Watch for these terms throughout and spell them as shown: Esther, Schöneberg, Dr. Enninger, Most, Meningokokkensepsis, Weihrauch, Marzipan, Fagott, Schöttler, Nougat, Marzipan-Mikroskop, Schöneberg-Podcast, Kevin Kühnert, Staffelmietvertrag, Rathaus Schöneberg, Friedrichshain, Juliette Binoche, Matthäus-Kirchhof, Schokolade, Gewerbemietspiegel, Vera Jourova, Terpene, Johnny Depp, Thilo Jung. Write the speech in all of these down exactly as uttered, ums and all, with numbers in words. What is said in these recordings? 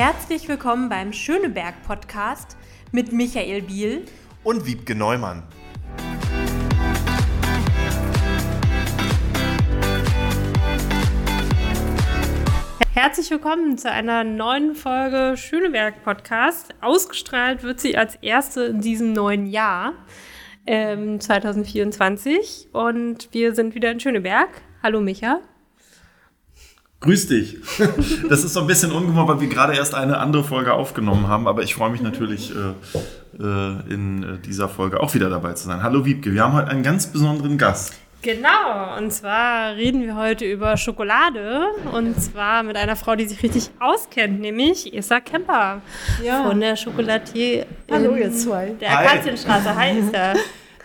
Herzlich willkommen beim Schöneberg-Podcast mit Michael Biel und Wiebke Neumann. Herzlich willkommen zu einer neuen Folge Schöneberg-Podcast. Ausgestrahlt wird sie als erste in diesem neuen Jahr, ähm, zwanzig vierundzwanzig. Und wir sind wieder in Schöneberg. Hallo Micha. Grüß dich. Das ist so ein bisschen ungewohnt, weil wir gerade erst eine andere Folge aufgenommen haben, aber ich freue mich natürlich, äh, äh, in dieser Folge auch wieder dabei zu sein. Hallo Wiebke, wir haben heute einen ganz besonderen Gast. Genau, und zwar reden wir heute über Schokolade und zwar mit einer Frau, die sich richtig auskennt, nämlich Esther Kemper ja. von der Schokolade. Hallo ihr zwei. Der Akazienstraße, hi Esther.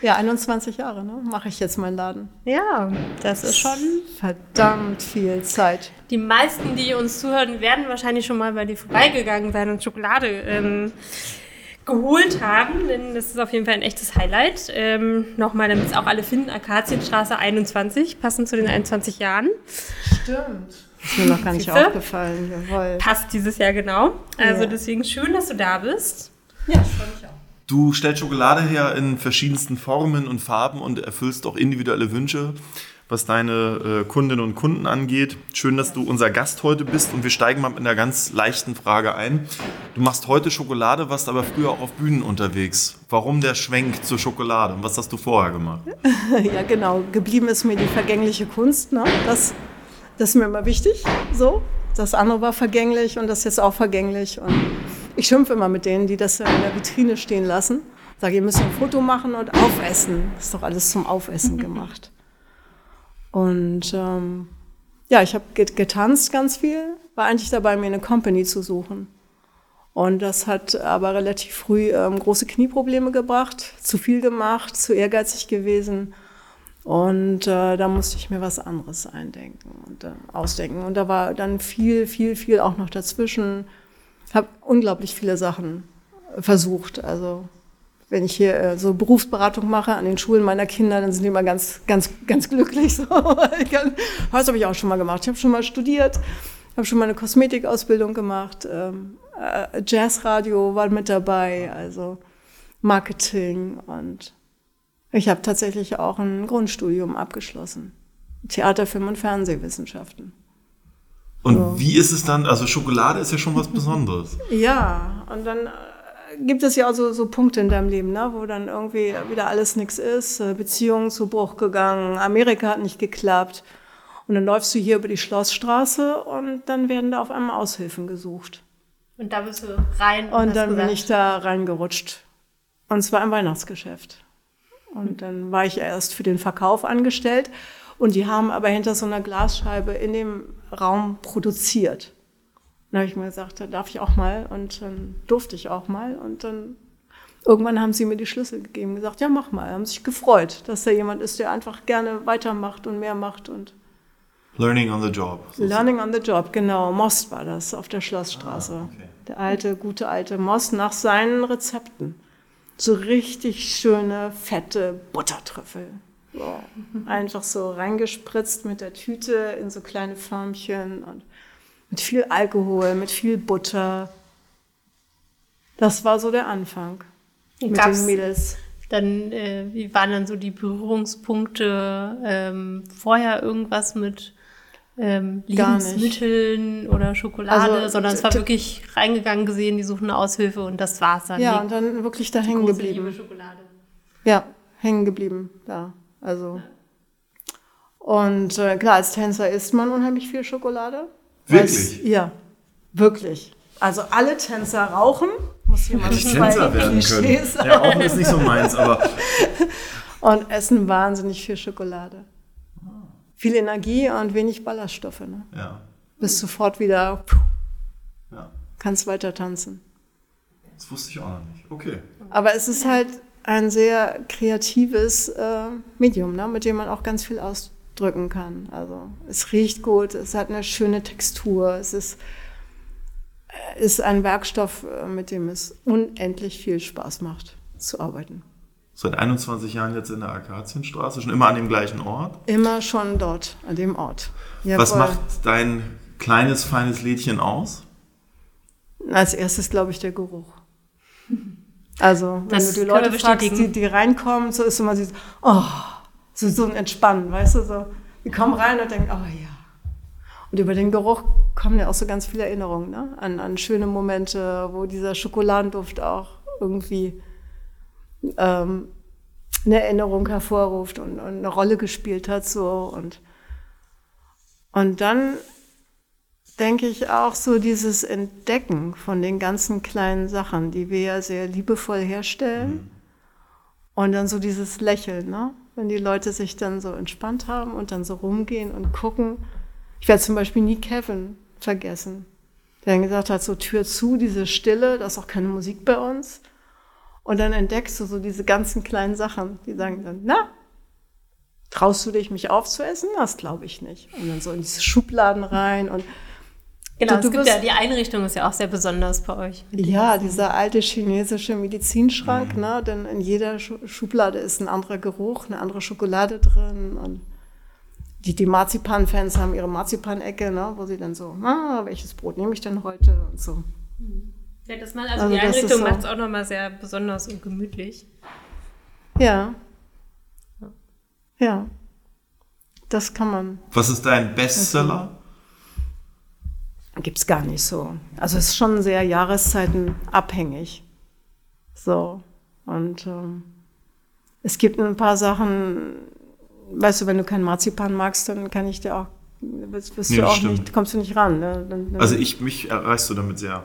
Ja, einundzwanzig Jahre, ne? Mache ich jetzt meinen Laden. Ja, das ist schon verdammt viel Zeit. Die meisten, die uns zuhören, werden wahrscheinlich schon mal bei dir vorbeigegangen sein und Schokolade ähm, geholt haben, denn das ist auf jeden Fall ein echtes Highlight. Ähm, nochmal, damit es auch alle finden, Akazienstraße einundzwanzig, passend zu den einundzwanzig Jahren. Stimmt. Ist mir noch gar nicht Siehste? aufgefallen, jawohl. Passt dieses Jahr genau. Also ja. Deswegen schön, dass du da bist. Ja, das freue mich auch. Du stellst Schokolade her in verschiedensten Formen und Farben und erfüllst auch individuelle Wünsche, was deine äh, Kundinnen und Kunden angeht. Schön, dass du unser Gast heute bist und wir steigen mal mit einer ganz leichten Frage ein. Du machst heute Schokolade, warst aber früher auch auf Bühnen unterwegs. Warum der Schwenk zur Schokolade und was hast du vorher gemacht? Ja genau, geblieben ist mir die vergängliche Kunst, ne? das, das ist mir immer wichtig. So, das andere war vergänglich und das ist jetzt auch vergänglich und ich schimpfe immer mit denen, die das in der Vitrine stehen lassen. Ich sage, ihr müsst ein Foto machen und aufessen. Das ist doch alles zum Aufessen gemacht. Und ähm, ja, ich habe getanzt ganz viel, war eigentlich dabei, mir eine Company zu suchen. Und das hat aber relativ früh ähm, große Knieprobleme gebracht, zu viel gemacht, zu ehrgeizig gewesen. Und äh, da musste ich mir was anderes eindenken und äh, ausdenken. Und da war dann viel, viel, viel auch noch dazwischen. Ich habe unglaublich viele Sachen versucht. Also wenn ich hier so Berufsberatung mache an den Schulen meiner Kinder, dann sind die immer ganz, ganz, ganz glücklich. So. Das habe ich auch schon mal gemacht. Ich habe schon mal studiert, habe schon mal eine Kosmetikausbildung gemacht. Jazzradio war mit dabei, also Marketing. Und ich habe tatsächlich auch ein Grundstudium abgeschlossen. Theater, Film und Fernsehwissenschaften. Und so. Wie ist es dann, also Schokolade ist ja schon was Besonderes. Ja, und dann gibt es ja auch so, so Punkte in deinem Leben, ne, wo dann irgendwie wieder alles nichts ist, Beziehungen zu Bruch gegangen, Amerika hat nicht geklappt. Und dann läufst du hier über die Schlossstraße und dann werden da auf einmal Aushilfen gesucht. Und da bist du rein? Und dann bin ich da reingerutscht. Und zwar im Weihnachtsgeschäft. Und dann war ich erst für den Verkauf angestellt. Und die haben aber hinter so einer Glasscheibe in dem Raum produziert. Dann habe ich mir gesagt, da darf ich auch mal und dann durfte ich auch mal. Und dann irgendwann haben sie mir die Schlüssel gegeben und gesagt, ja mach mal. Haben sich gefreut, dass da jemand ist, der einfach gerne weitermacht und mehr macht. Und Learning on the job. Learning on the job, genau. Most war das auf der Schlossstraße. Ah, okay. Der alte, gute alte Most nach seinen Rezepten. So richtig schöne, fette Buttertrüffel. So, einfach so reingespritzt mit der Tüte in so kleine Förmchen und mit viel Alkohol, mit viel Butter. Das war so der Anfang mit den Mädels. Dann, äh, wie waren dann so die Berührungspunkte? Ähm, vorher irgendwas mit ähm, Lebensmitteln oder Schokolade, also, sondern es war t- wirklich reingegangen, gesehen, die suchen eine Aushilfe und das war's dann. Ja, und dann wirklich da hängen geblieben. Schokolade. Ja, hängen geblieben, da. Also und äh, klar, als Tänzer isst man unheimlich viel Schokolade. Wirklich? Als, ja, wirklich. Also alle Tänzer rauchen. Muss hier mal ich Tänzer werden Klischees können. Ja, rauchen ist nicht so meins, aber... Und essen wahnsinnig viel Schokolade. Ah. Viel Energie und wenig Ballaststoffe. Ne? Ja. Bist sofort wieder... Puh, ja. Kannst weiter tanzen. Das wusste ich auch noch nicht. Okay. Aber es ist halt... ein sehr kreatives äh, Medium, ne, mit dem man auch ganz viel ausdrücken kann. Also es riecht gut, es hat eine schöne Textur, es ist, ist ein Werkstoff, mit dem es unendlich viel Spaß macht, zu arbeiten. Seit einundzwanzig Jahren jetzt in der Akazienstraße, schon immer an dem gleichen Ort? Immer schon dort, an dem Ort. Jawohl. Was macht dein kleines, feines Lädchen aus? Als erstes, glaube ich, der Geruch. Also, wenn das du die Leute fragst, die, die reinkommen, so ist immer so, oh, so, so ein Entspannen, weißt du, so. Die kommen rein und denken, oh ja. Und über den Geruch kommen ja auch so ganz viele Erinnerungen, ne? An, an schöne Momente, wo dieser Schokoladenduft auch irgendwie ähm, eine Erinnerung hervorruft und, und eine Rolle gespielt hat, so. Und, und dann denke ich auch so dieses Entdecken von den ganzen kleinen Sachen, die wir ja sehr liebevoll herstellen. Mhm. Und dann so dieses Lächeln, ne? Wenn die Leute sich dann so entspannt haben und dann so rumgehen und gucken. Ich werde zum Beispiel nie Kevin vergessen, der dann gesagt hat, so Tür zu, diese Stille, da ist auch keine Musik bei uns. Und dann entdeckst du so diese ganzen kleinen Sachen, die sagen dann, na, traust du dich, mich aufzuessen? Das glaube ich nicht. Und dann so in diese Schubladen rein und genau, du, du es gibt ja, die Einrichtung ist ja auch sehr besonders bei euch. Ja, dieser alte chinesische Medizinschrank, mhm. ne, denn in jeder Schublade ist ein anderer Geruch, eine andere Schokolade drin. Und die, die Marzipan-Fans haben ihre Marzipan-Ecke, ne, wo sie dann so, ah, welches Brot nehme ich denn heute und so. Ja, das mal, also, also die Einrichtung macht es auch nochmal sehr besonders und gemütlich. Ja. Ja. Das kann man. Was ist dein Bestseller? Gibt's gar nicht so. Also es ist schon sehr jahreszeitenabhängig. So. Und ähm, es gibt ein paar Sachen, weißt du, wenn du keinen Marzipan magst, dann kann ich dir auch, bist, bist nee, du auch nicht, kommst du nicht ran. Ne? Dann, dann also ich, mich erreichst du damit sehr.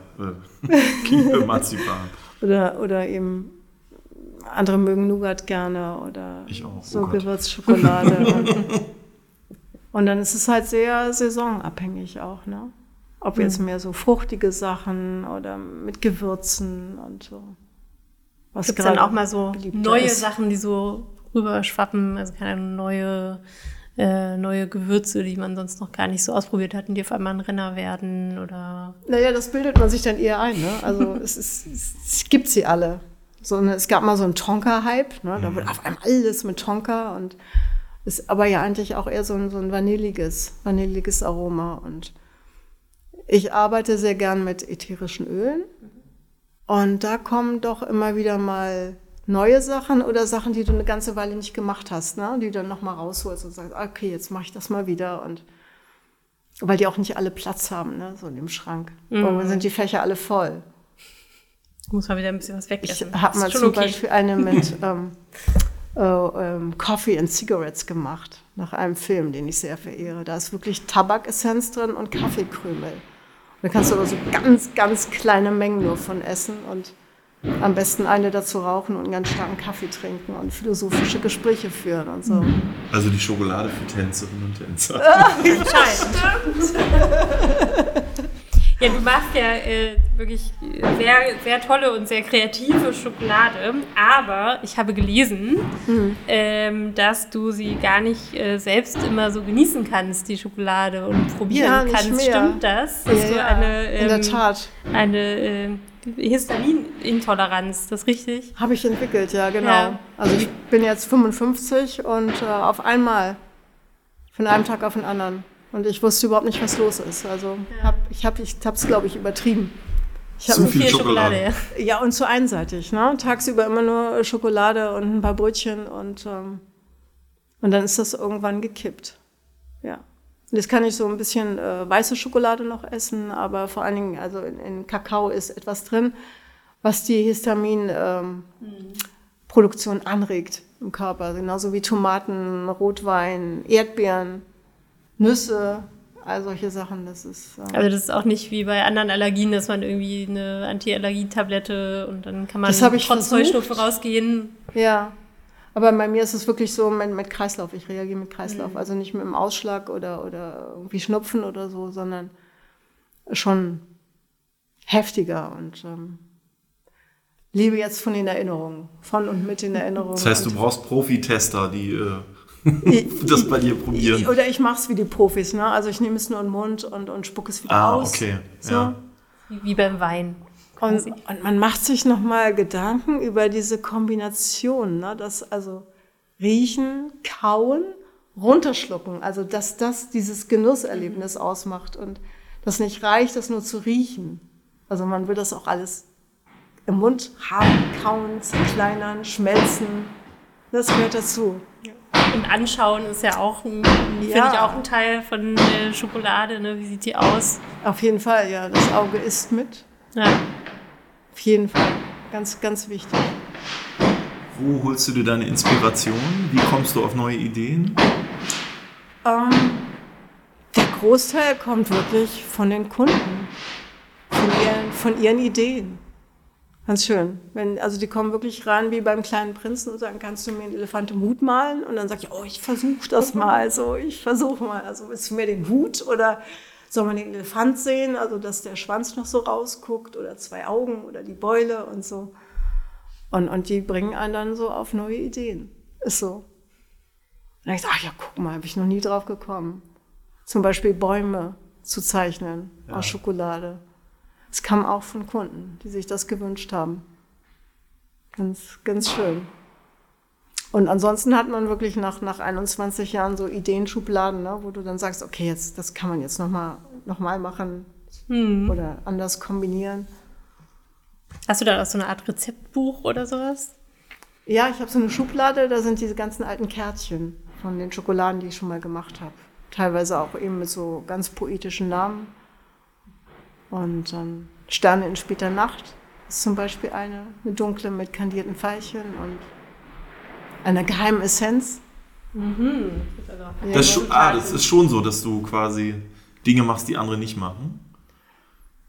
Ich liebe Marzipan. Oder, oder eben, andere mögen Nougat gerne oder ich auch. So oh Gewürzschokolade. und, und dann ist es halt sehr saisonabhängig auch, ne? Ob jetzt mehr so fruchtige Sachen oder mit Gewürzen und so. Was gibt's dann auch mal so neue ist. Sachen, die so rüberschwappen, also keine neue, äh, neue Gewürze, die man sonst noch gar nicht so ausprobiert hat und die auf einmal ein Renner werden oder... Naja, das bildet man sich dann eher ein, ne? Also es, ist, es gibt sie alle. So eine, es gab mal so einen Tonka-Hype, ne? Da wurde auf einmal alles mit Tonka und ist aber ja eigentlich auch eher so ein, so ein vanilliges, vanilliges Aroma und... Ich arbeite sehr gern mit ätherischen Ölen und da kommen doch immer wieder mal neue Sachen oder Sachen, die du eine ganze Weile nicht gemacht hast, ne? Die du dann nochmal rausholst und sagst, okay, jetzt mache ich das mal wieder. Und weil die auch nicht alle Platz haben, ne? So in dem Schrank. Mhm. Irgendwann sind die Fächer alle voll. Ich muss mal wieder ein bisschen was wegessen. Ich habe mal zum okay. Beispiel eine mit ähm, äh, ähm, Coffee and Cigarettes gemacht, nach einem Film, den ich sehr verehre. Da ist wirklich Tabakessenz drin und Kaffeekrümel. Da kannst du aber so ganz, ganz kleine Mengen nur von essen und am besten eine dazu rauchen und einen ganz starken Kaffee trinken und philosophische Gespräche führen und so. Also die Schokolade für Tänzerinnen und Tänzer. Oh, stimmt. Ja, du machst ja äh, wirklich sehr, sehr tolle und sehr kreative Schokolade, aber ich habe gelesen, mhm. ähm, dass du sie gar nicht äh, selbst immer so genießen kannst, die Schokolade, und probieren ja, kannst. Mehr. Stimmt das? Dass ja, du ja. Eine, ähm, in der Tat. Eine äh, Histaminintoleranz, das richtig? Habe ich entwickelt, ja, genau. Ja. Also ich bin jetzt fünfundfünfzig und äh, auf einmal, von einem Tag auf den anderen. Und ich wusste überhaupt nicht, was los ist. Also ja. hab, ich habe es, ich glaube ich, übertrieben. Ich zu viel Schokolade. Schokolade. Ja, und zu einseitig. Ne? Tagsüber immer nur Schokolade und ein paar Brötchen. Und, ähm, und dann ist das irgendwann gekippt. Ja. Und jetzt kann ich so ein bisschen äh, weiße Schokolade noch essen. Aber vor allen Dingen, also in, in Kakao ist etwas drin, was die Histamin... Ähm, mhm. Produktion anregt im Körper. Genauso wie Tomaten, Rotwein, Erdbeeren. Nüsse, all solche Sachen, das ist... Ähm also das ist auch nicht wie bei anderen Allergien, dass man irgendwie eine Anti-Allergie-Tablette und dann kann man trotz Heuschnupfen rausgehen. Ja, aber bei mir ist es wirklich so mit, mit Kreislauf, ich reagiere mit Kreislauf, mhm. also nicht mit dem Ausschlag oder, oder irgendwie Schnupfen oder so, sondern schon heftiger und ähm, lebe jetzt von den Erinnerungen, von und mit den Erinnerungen. Das heißt, du brauchst Profitester, die... Äh das bei dir probieren. Oder ich mache es wie die Profis, ne? Also ich nehme es nur in den Mund und, und spucke es wieder ah, aus. Ah, okay. So. Ja. Wie beim Wein. Und, und man macht sich nochmal Gedanken über diese Kombination, ne? Das also riechen, kauen, runterschlucken. Also dass das dieses Genusserlebnis mhm. ausmacht und das nicht reicht, das nur zu riechen. Also man will das auch alles im Mund haben, kauen, zerkleinern, schmelzen. Das gehört dazu. Ja. Und anschauen ist ja auch ein, ja. finde ich auch ein Teil von der Schokolade, ne? Wie sieht die aus? Auf jeden Fall, ja. Das Auge isst mit. Ja. Auf jeden Fall. Ganz, ganz wichtig. Wo holst du dir deine Inspiration? Wie kommst du auf neue Ideen? Ähm, der Großteil kommt wirklich von den Kunden. Von ihren, von ihren Ideen. Ganz schön. Wenn, also die kommen wirklich ran wie beim kleinen Prinzen und sagen, kannst du mir einen Elefant im Hut malen? Und dann sag ich, oh, ich versuche das mal. So, ich versuche mal. Also willst du mir den Hut oder soll man den Elefant sehen? Also dass der Schwanz noch so rausguckt oder zwei Augen oder die Beule und so. Und, und die bringen einen dann so auf neue Ideen. Ist so. Dann ich sage, ach ja, guck mal, habe ich noch nie drauf gekommen. Zum Beispiel Bäume zu zeichnen ja. aus Schokolade. Es kam auch von Kunden, die sich das gewünscht haben. Ganz, ganz schön. Und ansonsten hat man wirklich nach, nach einundzwanzig Jahren so Ideenschubladen, ne, wo du dann sagst, okay, jetzt, das kann man jetzt nochmal noch mal machen hm. oder anders kombinieren. Hast du da auch so eine Art Rezeptbuch oder sowas? Ja, ich habe so eine Schublade, da sind diese ganzen alten Kärtchen von den Schokoladen, die ich schon mal gemacht habe. Teilweise auch eben mit so ganz poetischen Namen. Und dann Sterne in später Nacht ist zum Beispiel eine, eine dunkle mit kandierten Veilchen und einer geheimen Essenz. Mhm. Das ist, schon, ah, das ist schon so, dass du quasi Dinge machst, die andere nicht machen?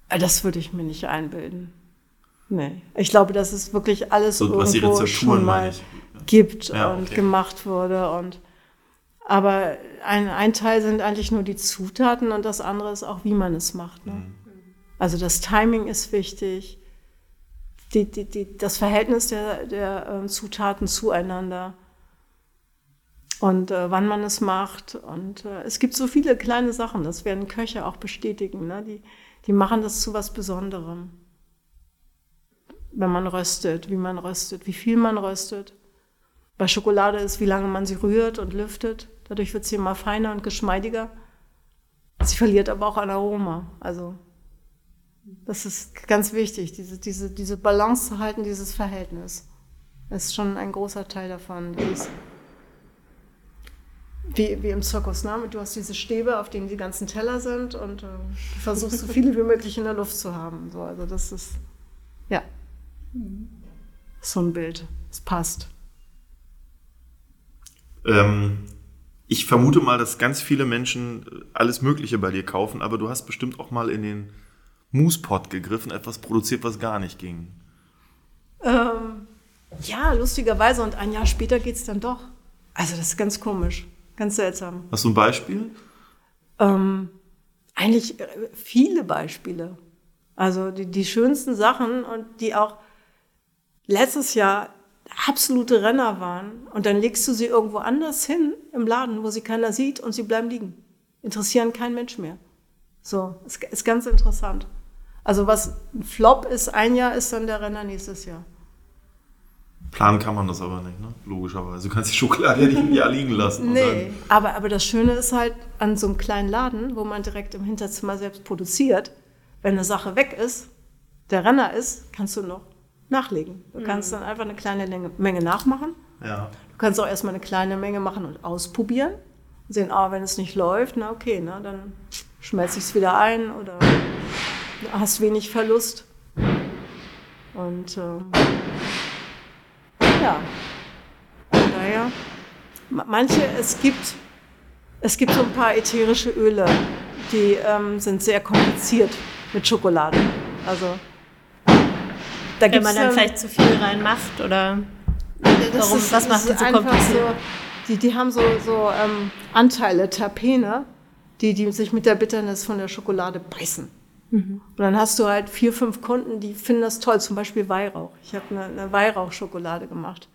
Das würde ich mir nicht einbilden. Nee. Ich glaube, dass es wirklich alles so, irgendwo was die Rezepturen, schon mal meine ich. Gibt ja, und okay. gemacht wurde. Und aber ein, ein Teil sind eigentlich nur die Zutaten und das andere ist auch, wie man es macht. Ne? Mhm. Also das Timing ist wichtig, die, die, die, das Verhältnis der, der äh, Zutaten zueinander und äh, wann man es macht. Und äh, es gibt so viele kleine Sachen, das werden Köche auch bestätigen, ne? Die, die machen das zu was Besonderem. Wenn man röstet, wie man röstet, wie viel man röstet. Bei Schokolade ist, wie lange man sie rührt und lüftet. Dadurch wird sie immer feiner und geschmeidiger. Sie verliert aber auch an Aroma. Also das ist ganz wichtig, diese, diese, diese Balance zu halten, dieses Verhältnis. Das ist schon ein großer Teil davon. Wie, wie im Zirkus, ne? Du hast diese Stäbe, auf denen die ganzen Teller sind und äh, versuchst so viele wie möglich in der Luft zu haben. So, also das ist, ja, so ein Bild. Es passt. Ähm, ich vermute mal, dass ganz viele Menschen alles Mögliche bei dir kaufen, aber du hast bestimmt auch mal in den Moosepot gegriffen, etwas produziert, was gar nicht ging. Ähm, ja, lustigerweise. Und ein Jahr später geht es dann doch. Also das ist ganz komisch, ganz seltsam. Hast du ein Beispiel? Ähm, eigentlich viele Beispiele. Also die, die schönsten Sachen und die auch letztes Jahr absolute Renner waren. Und dann legst du sie irgendwo anders hin im Laden, wo sie keiner sieht und sie bleiben liegen. Interessieren kein Mensch mehr. So, ist, ist ganz interessant. Also was ein Flop ist, ein Jahr ist dann der Renner nächstes Jahr. Planen kann man das aber nicht, ne? Logischerweise. Du kannst die Schokolade nicht im Jahr liegen lassen. Nee, aber, aber das Schöne ist halt an so einem kleinen Laden, wo man direkt im Hinterzimmer selbst produziert, wenn eine Sache weg ist, der Renner ist, kannst du noch nachlegen. Du kannst mhm. dann einfach eine kleine Länge, Menge nachmachen. Ja. Du kannst auch erstmal eine kleine Menge machen und ausprobieren. Und sehen, ah, wenn es nicht läuft, na okay, na, dann schmelze ich es wieder ein oder hast wenig Verlust. Und ähm, ja, von daher, manche, es gibt, es gibt so ein paar ätherische Öle, die ähm, sind sehr kompliziert mit Schokolade. Also, da wenn gibt's, man dann ähm, vielleicht zu viel reinmacht oder warum, ist, was macht die so kompliziert? So, die, die haben so, so ähm, Anteile, Terpene, die, die sich mit der Bitternis von der Schokolade beißen. Mhm. Und dann hast du halt vier, fünf Kunden, die finden das toll, zum Beispiel Weihrauch. Ich habe eine, eine Weihrauchschokolade gemacht.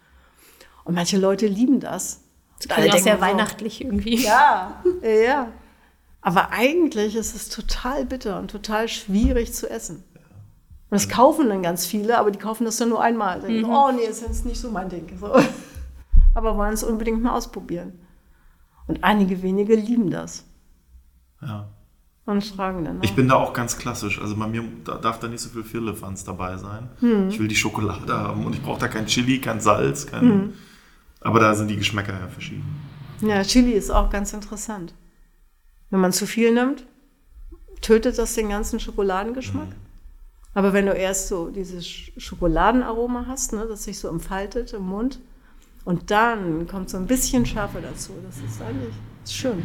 Und manche Leute lieben das. Das ist sehr weihnachtlich irgendwie. Ja, ja. Aber eigentlich ist es total bitter und total schwierig zu essen. Und das kaufen dann ganz viele, aber die kaufen das dann nur einmal. Denken, mhm. oh nee, das ist nicht so mein Ding. So. Aber wollen es unbedingt mal ausprobieren. Und einige wenige lieben das. Ja. Und Schragende, ne? Ich bin da auch ganz klassisch. Also bei mir da darf da nicht so viel Firlefanz dabei sein. Hm. Ich will die Schokolade haben und ich brauche da kein Chili, kein Salz. Kein... Hm. Aber da sind die Geschmäcker ja verschieden. Ja, Chili ist auch ganz interessant. Wenn man zu viel nimmt, tötet das den ganzen Schokoladengeschmack. Hm. Aber wenn du erst so dieses Schokoladenaroma hast, ne, das sich so entfaltet im Mund, und dann kommt so ein bisschen Schärfe dazu. Das ist eigentlich das ist schön.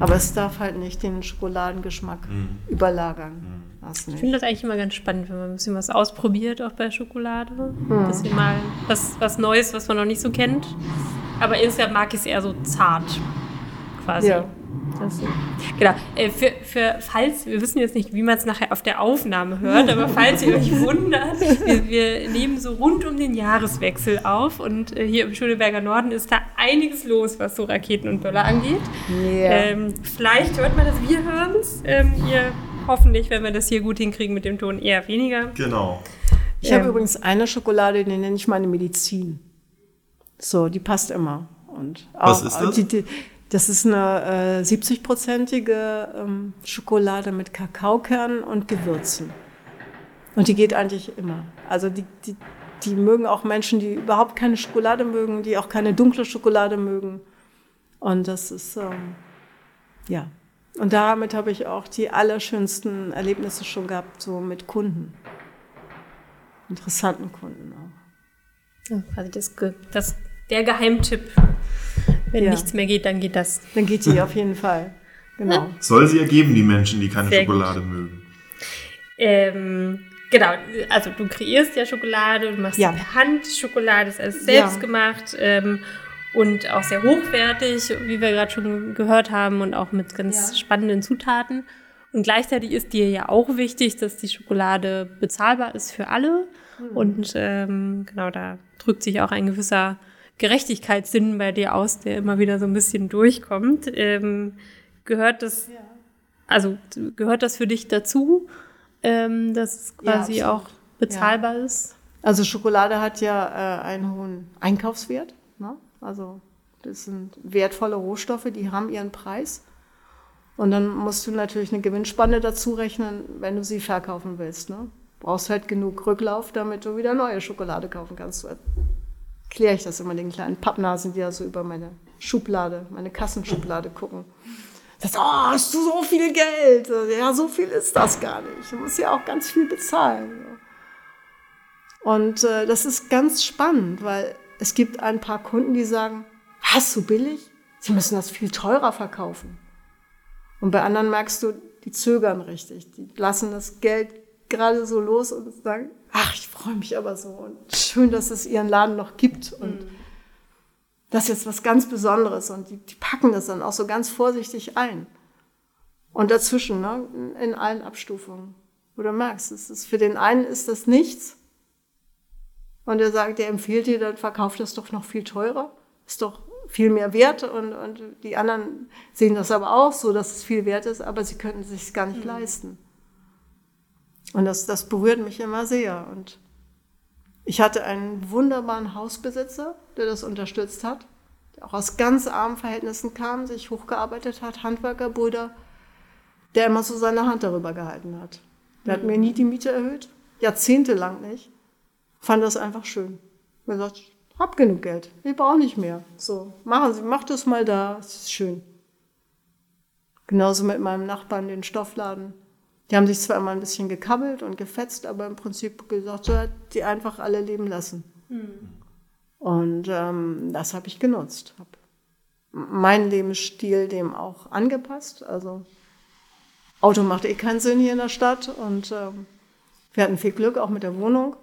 Aber es darf halt nicht den Schokoladengeschmack mhm. überlagern. Mhm. Ich finde das eigentlich immer ganz spannend, wenn man ein bisschen was ausprobiert, auch bei Schokolade. Mhm. Ein bisschen mal was, was Neues, was man noch nicht so kennt. Aber insgesamt mag ich es eher so zart, quasi. Ja. Das, genau. Für, für, falls, wir wissen jetzt nicht, wie man es nachher auf der Aufnahme hört, aber falls ihr euch wundert, wir, wir nehmen so rund um den Jahreswechsel auf und hier im Schöneberger Norden ist da einiges los, was so Raketen und Böller angeht. Yeah. Ähm, vielleicht hört man das, wir hören es. Ähm, ihr hoffentlich, wenn wir das hier gut hinkriegen mit dem Ton, eher weniger. Genau. Ich ähm, habe übrigens eine Schokolade, die nenne ich meine Medizin. So, die passt immer. Und auch, was ist das? Die, die, Das ist eine äh, siebzig-prozentige ähm, Schokolade mit Kakaokernen und Gewürzen. Und die geht eigentlich immer. Also die, die, die mögen auch Menschen, die überhaupt keine Schokolade mögen, die auch keine dunkle Schokolade mögen. Und das ist, ähm, ja. Und damit habe ich auch die allerschönsten Erlebnisse schon gehabt, so mit Kunden. Interessanten Kunden auch. Ja, quasi das, das, der Geheimtipp. Wenn ja. nichts mehr geht, dann geht das. Dann geht die auf jeden Fall. Genau. Soll sie ja geben, die Menschen, die keine Sehr Schokolade gut. mögen. Ähm, genau, also du kreierst ja Schokolade, du machst ja. per Hand Schokolade, ist alles selbst ja. gemacht. Ähm, und auch sehr hochwertig, wie wir gerade schon gehört haben, und auch mit ganz ja. spannenden Zutaten. Und gleichzeitig ist dir ja auch wichtig, dass die Schokolade bezahlbar ist für alle. Mhm. Und ähm, genau, da drückt sich auch ein gewisser Gerechtigkeitssinn bei dir aus, der immer wieder so ein bisschen durchkommt. Ähm, gehört das, ja. also gehört das für dich dazu, ähm, dass es quasi ja, auch bezahlbar ja. ist? Also Schokolade hat ja äh, einen hohen Einkaufswert, ne? Also das sind wertvolle Rohstoffe, die haben ihren Preis. Und dann musst du natürlich eine Gewinnspanne dazu rechnen, wenn du sie verkaufen willst, ne? Brauchst halt genug Rücklauf, damit du wieder neue Schokolade kaufen kannst. Kläre ich das immer den kleinen Pappnasen, die da so über meine Schublade, meine Kassenschublade gucken. Das, oh, hast du so viel Geld? Ja, so viel ist das gar nicht. Du musst ja auch ganz viel bezahlen. Und äh, das ist ganz spannend, weil es gibt ein paar Kunden, die sagen, was, so billig? Sie müssen das viel teurer verkaufen. Und bei anderen merkst du, die zögern richtig. Die lassen das Geld gerade so los und sagen, ach, ich freue mich aber so und schön, dass es ihren Laden noch gibt und mhm. das ist jetzt was ganz Besonderes und die, die packen das dann auch so ganz vorsichtig ein. Und dazwischen, ne, in allen Abstufungen, wo du merkst, es ist, für den einen ist das nichts und er sagt, der empfiehlt dir, dann verkauft das doch noch viel teurer, ist doch viel mehr wert und, und die anderen sehen das aber auch so, dass es viel wert ist, aber sie könnten es sich gar nicht mhm. leisten. Und das, das berührt mich immer sehr. Und ich hatte einen wunderbaren Hausbesitzer, der das unterstützt hat, der auch aus ganz armen Verhältnissen kam, sich hochgearbeitet hat, Handwerkerbrüder, der immer so seine Hand darüber gehalten hat. Der mhm. hat mir nie die Miete erhöht, jahrzehntelang nicht. Fand das einfach schön. Er hat gesagt, hab genug Geld, ich brauche nicht mehr. So, machen Sie, mach das mal da, das ist schön. Genauso mit meinem Nachbarn, den Stoffladen. Die haben sich zwar immer ein bisschen gekabbelt und gefetzt, aber im Prinzip gesagt, die einfach alle leben lassen. Mhm. Und ähm, das habe ich genutzt. Habe meinen Lebensstil dem auch angepasst. Also Auto macht eh keinen Sinn hier in der Stadt. Und ähm, wir hatten viel Glück, auch mit der Wohnung.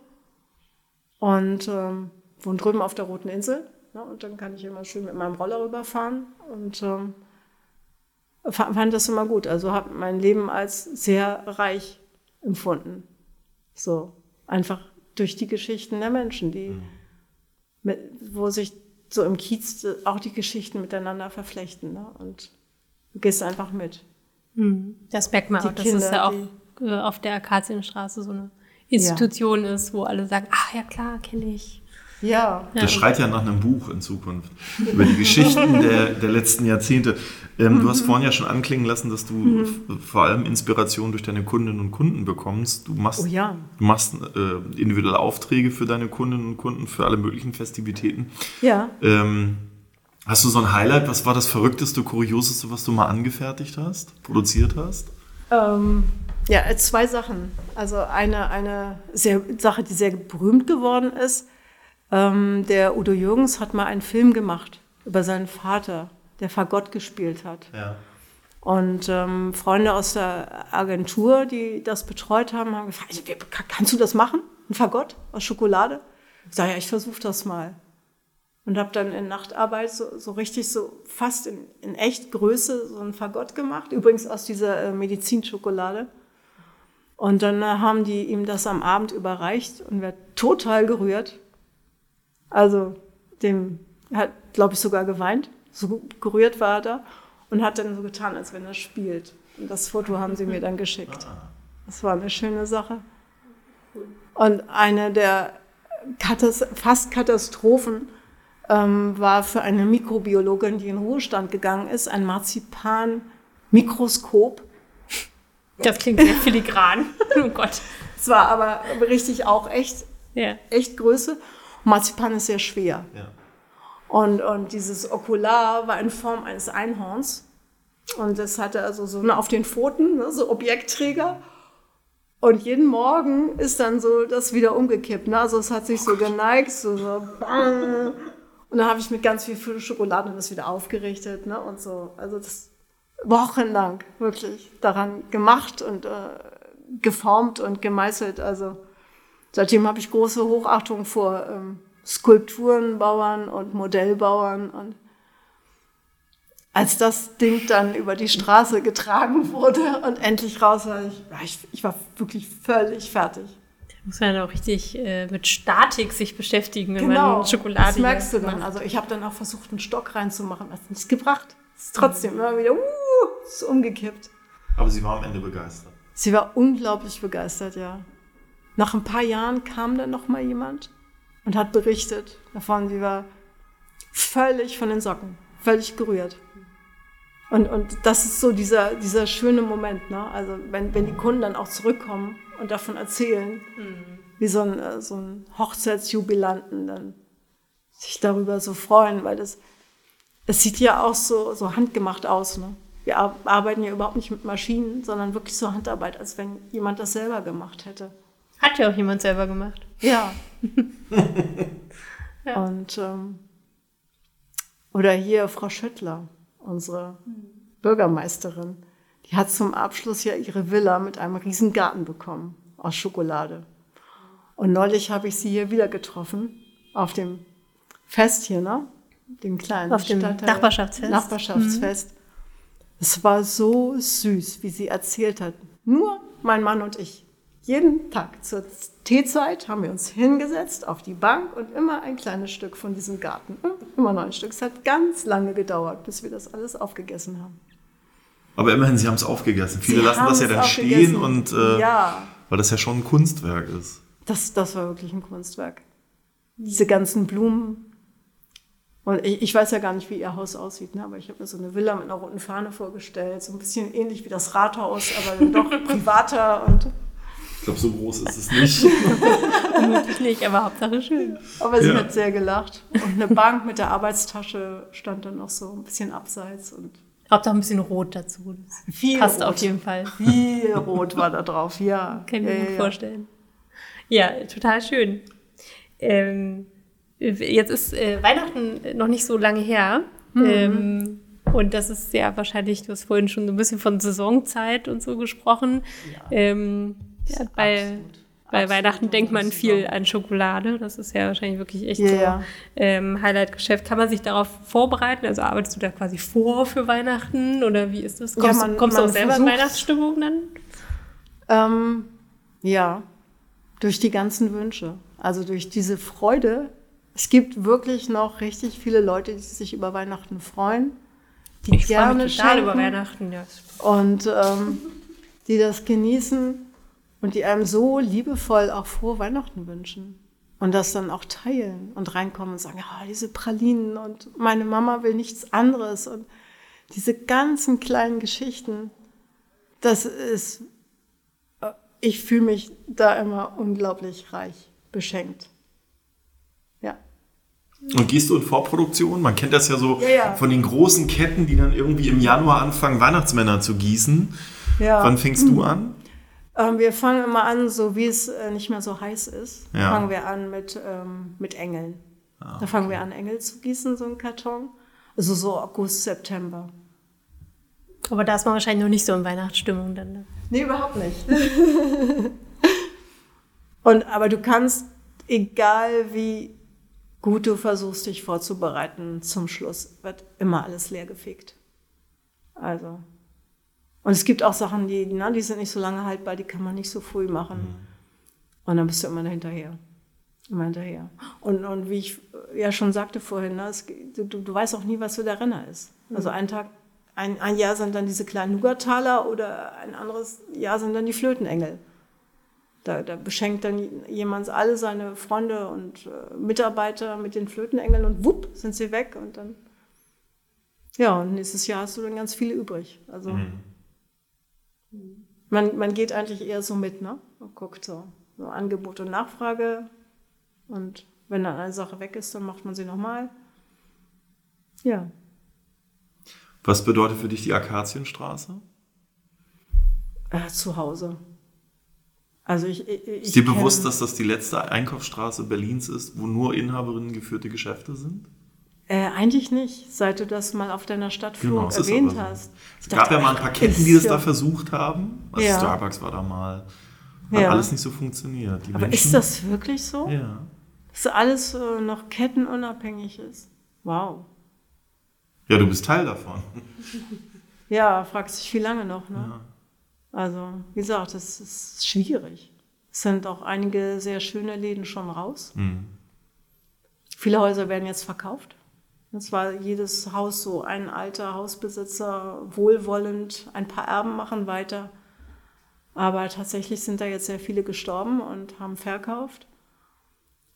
Und ähm, wohnen drüben auf der Roten Insel. Ne? Und dann kann ich immer schön mit meinem Roller rüberfahren. Und ähm, fand das immer gut, also habe mein Leben als sehr reich empfunden. So, einfach durch die Geschichten der Menschen, die, mhm. mit, wo sich so im Kiez auch die Geschichten miteinander verflechten, ne? Und du gehst einfach mit. Mhm. Das merkt man die auch, dass Kinder, es ja auch die, auf der Akazienstraße so eine Institution ja. ist, wo alle sagen, ach ja klar, kenne ich. Ja. Das ja. schreit ja nach einem Buch in Zukunft. Über die Geschichten der, der letzten Jahrzehnte. Ähm, mhm. Du hast vorhin ja schon anklingen lassen, dass du mhm. f- vor allem Inspiration durch deine Kundinnen und Kunden bekommst. Du machst, oh ja. du machst äh, individuelle Aufträge für deine Kundinnen und Kunden, für alle möglichen Festivitäten. Ja. Ähm, hast du so ein Highlight? Was war das Verrückteste, Kurioseste, was du mal angefertigt hast, produziert hast? Ähm... Ja, zwei Sachen. Also eine, eine sehr, Sache, die sehr berühmt geworden ist. Ähm, der Udo Jürgens hat mal einen Film gemacht über seinen Vater, der Fagott gespielt hat. Ja. Und ähm, Freunde aus der Agentur, die das betreut haben, haben gefragt, kannst du das machen? Ein Fagott aus Schokolade? Ich sage, ja, ich versuche das mal. Und habe dann in Nachtarbeit so, so richtig so fast in, in echt Größe so ein Fagott gemacht. Übrigens aus dieser äh, Medizinschokolade. Und dann haben die ihm das am Abend überreicht und war total gerührt. Also dem hat, glaube ich, sogar geweint. So gerührt war er da und hat dann so getan, als wenn er spielt. Und das Foto haben sie mir dann geschickt. Das war eine schöne Sache. Und eine der Katast- fast Katastrophen ähm, war für eine Mikrobiologin, die in Ruhestand gegangen ist, ein Marzipan-Mikroskop. Das klingt sehr filigran. Oh Gott. Es war aber richtig auch echt, yeah. echt Größe. Marzipan ist sehr schwer. Ja. Und, und dieses Okular war in Form eines Einhorns. Und das hatte also so ne, auf den Pfoten, ne, so Objektträger. Und jeden Morgen ist dann so das wieder umgekippt. Ne? Also es hat sich so geneigt. So, so bang. Und dann habe ich mit ganz viel Schokolade das wieder aufgerichtet. Ne? Und so. Also das... Wochenlang wirklich daran gemacht und äh, geformt und gemeißelt. Also seitdem habe ich große Hochachtung vor ähm, Skulpturenbauern und Modellbauern. Und als das Ding dann über die Straße getragen wurde und endlich raus war, ich, ich, ich war wirklich völlig fertig. Da muss man auch richtig äh, mit Statik sich beschäftigen, wenn genau, man Schokolade das merkst du dann. Macht. Also ich habe dann auch versucht, einen Stock reinzumachen, das hat nichts gebracht. Ist trotzdem immer wieder, uh, ist umgekippt. Aber sie war am Ende begeistert. Sie war unglaublich begeistert, ja. Nach ein paar Jahren kam dann noch mal jemand und hat berichtet davon. Sie war völlig von den Socken, völlig gerührt. Und, und das ist so dieser, dieser schöne Moment, ne? Also wenn, wenn die Kunden dann auch zurückkommen und davon erzählen, mhm. wie so ein, so ein Hochzeitsjubilanten dann sich darüber so freuen, weil das... Es sieht ja auch so, so handgemacht aus, ne? Wir ar- arbeiten ja überhaupt nicht mit Maschinen, sondern wirklich so Handarbeit, als wenn jemand das selber gemacht hätte. Hat ja auch jemand selber gemacht. Ja. ja. Und ähm, oder hier Frau Schöttler, unsere Bürgermeisterin, die hat zum Abschluss ja ihre Villa mit einem riesen Garten bekommen aus Schokolade. Und neulich habe ich sie hier wieder getroffen auf dem Fest hier, ne? Dem kleinen auf dem Stadtteil, Nachbarschaftsfest. Nachbarschaftsfest. Mhm. Es war so süß, wie sie erzählt hat. Nur mein Mann und ich. Jeden Tag zur Teezeit haben wir uns hingesetzt auf die Bank und immer ein kleines Stück von diesem Garten. Immer noch ein Stück. Es hat ganz lange gedauert, bis wir das alles aufgegessen haben. Aber immerhin, sie haben es aufgegessen. Viele sie lassen das ja dann stehen, und, äh, ja. weil das ja schon ein Kunstwerk ist. Das, das war wirklich ein Kunstwerk. Diese ganzen Blumen. Und ich, ich weiß ja gar nicht, wie ihr Haus aussieht, ne? Aber ich habe mir so eine Villa mit einer roten Fahne vorgestellt, so ein bisschen ähnlich wie das Rathaus, aber dann doch privater. Und ich glaube, so groß ist es nicht. Vermutlich nicht, aber Hauptsache schön. Aber sie ja. hat sehr gelacht. Und eine Bank mit der Arbeitstasche stand dann noch so ein bisschen abseits. Und Hauptsache ein bisschen rot dazu. Das viel passt rot. Auf jeden Fall. Viel rot war da drauf, ja. Kann ich mir gut ja, ja. vorstellen. Ja, total schön. Ähm... Jetzt ist äh, Weihnachten noch nicht so lange her. Mhm. Ähm, und das ist ja wahrscheinlich, du hast vorhin schon so ein bisschen von Saisonzeit und so gesprochen. Ja. Ähm, ja, bei absolut. bei absolut. Weihnachten denkt man viel an Schokolade. Das ist ja wahrscheinlich wirklich echt yeah. so ein ähm, Highlight-Geschäft. Kann man sich darauf vorbereiten? Also arbeitest du da quasi vor für Weihnachten? Oder wie ist das? Kommst, ja, man, kommst man du auch selber versucht, in Weihnachtsstimmung dann? Ähm, ja, durch die ganzen Wünsche. Also durch diese Freude. Es gibt wirklich noch richtig viele Leute, die sich über Weihnachten freuen, die ich gerne freu mich total schenken über Weihnachten, ja. und ähm, die das genießen und die einem so liebevoll auch frohe Weihnachten wünschen. Und das dann auch teilen und reinkommen und sagen, oh, diese Pralinen und meine Mama will nichts anderes. Und diese ganzen kleinen Geschichten, das ist, ich fühle mich da immer unglaublich reich beschenkt. Ja. Und gehst du in Vorproduktion? Man kennt das ja so ja, ja. von den großen Ketten, die dann irgendwie im Januar anfangen, Weihnachtsmänner zu gießen. Ja. Wann fängst du an? Wir fangen immer an, so wie es nicht mehr so heiß ist, ja. fangen wir an mit, ähm, mit Engeln. Ah, okay. Da fangen wir an, Engel zu gießen, so einen Karton. Also so August, September. Aber da ist man wahrscheinlich noch nicht so in Weihnachtsstimmung dann. Ne? Nee, überhaupt nicht. Und, aber du kannst, egal wie gut du versuchst, dich vorzubereiten, zum Schluss wird immer alles leergefegt. Also... Und es gibt auch Sachen, die, na, die sind nicht so lange haltbar, die kann man nicht so früh machen. Mhm. Und dann bist du immer dahinterher. Immer hinterher. Und, und wie ich ja schon sagte vorhin, na, es, du, du weißt auch nie, was für der Renner ist. Mhm. Also ein Tag, ein, ein Jahr sind dann diese kleinen Nougattaler oder ein anderes Jahr sind dann die Flötenengel. Da, da beschenkt dann jemand alle seine Freunde und äh, Mitarbeiter mit den Flötenengeln und wupp, sind sie weg. Und dann, ja, und nächstes Jahr hast du dann ganz viele übrig. Also. Mhm. Man, man geht eigentlich eher so mit, ne? Man guckt so, so Angebot und Nachfrage. Und wenn dann eine Sache weg ist, dann macht man sie nochmal. Ja. Was bedeutet für dich die Akazienstraße? Äh, zu Hause. Also ich, ich, ich ist dir kenn... bewusst, dass das die letzte Einkaufsstraße Berlins ist, wo nur Inhaberinnen geführte Geschäfte sind? Äh, eigentlich nicht, seit du das mal auf deiner Stadtführung genau, erwähnt so. hast. Ich es gab dachte, ja mal ein paar Ketten, die das ja. da versucht haben. Also ja. Starbucks war da mal. Hat ja. alles nicht so funktioniert. Die Aber Menschen, ist das wirklich so? Ja. Dass alles äh, noch kettenunabhängig ist? Wow. Ja, du bist Teil davon. Ja, fragst dich, wie lange noch, ne? Ja. Also, wie gesagt, das ist schwierig. Es sind auch einige sehr schöne Läden schon raus. Mhm. Viele Häuser werden jetzt verkauft. Es war jedes Haus so, ein alter Hausbesitzer, wohlwollend, ein paar Erben machen weiter. Aber tatsächlich sind da jetzt sehr viele gestorben und haben verkauft.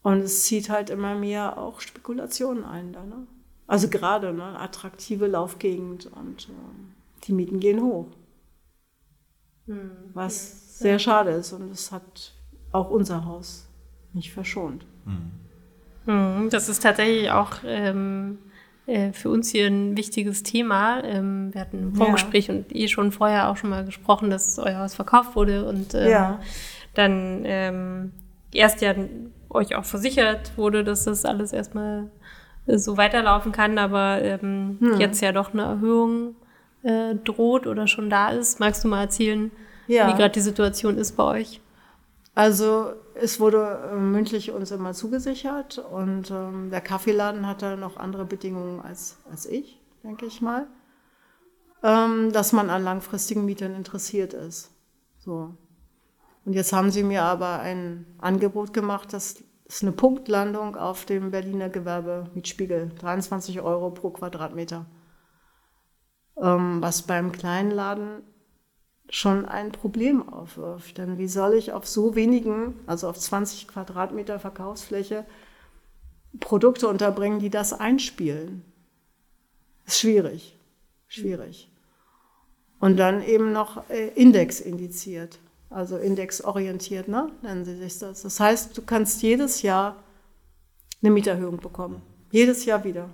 Und es zieht halt immer mehr auch Spekulationen ein da. Ne? Also gerade, ne, attraktive Laufgegend und äh, die Mieten gehen hoch. Mhm. Was ja. sehr schade ist und das hat auch unser Haus nicht verschont. Mhm. Das ist tatsächlich auch ähm, äh, für uns hier ein wichtiges Thema. Ähm, wir hatten ein Vorgespräch ja. und ihr schon vorher auch schon mal gesprochen, dass euer Haus verkauft wurde und ähm, ja. dann ähm, erst ja euch auch versichert wurde, dass das alles erstmal äh, so weiterlaufen kann, aber ähm, hm. jetzt ja doch eine Erhöhung äh, droht oder schon da ist. Magst du mal erzählen, ja. wie gerade die Situation ist bei euch? Also es wurde mündlich uns immer zugesichert und ähm, der Kaffeeladen hat da noch andere Bedingungen als, als ich, denke ich mal, ähm, dass man an langfristigen Mietern interessiert ist. So. Und jetzt haben sie mir aber ein Angebot gemacht, das ist eine Punktlandung auf dem Berliner Gewerbemietspiegel, dreiundzwanzig Euro pro Quadratmeter, ähm, was beim kleinen Laden schon ein Problem aufwirft. Denn wie soll ich auf so wenigen, also auf zwanzig Quadratmeter Verkaufsfläche, Produkte unterbringen, die das einspielen? Ist schwierig, schwierig. Und dann eben noch äh, indexindiziert, also indexorientiert, ne? Nennen sie sich das. Das heißt, du kannst jedes Jahr eine Mieterhöhung bekommen, jedes Jahr wieder.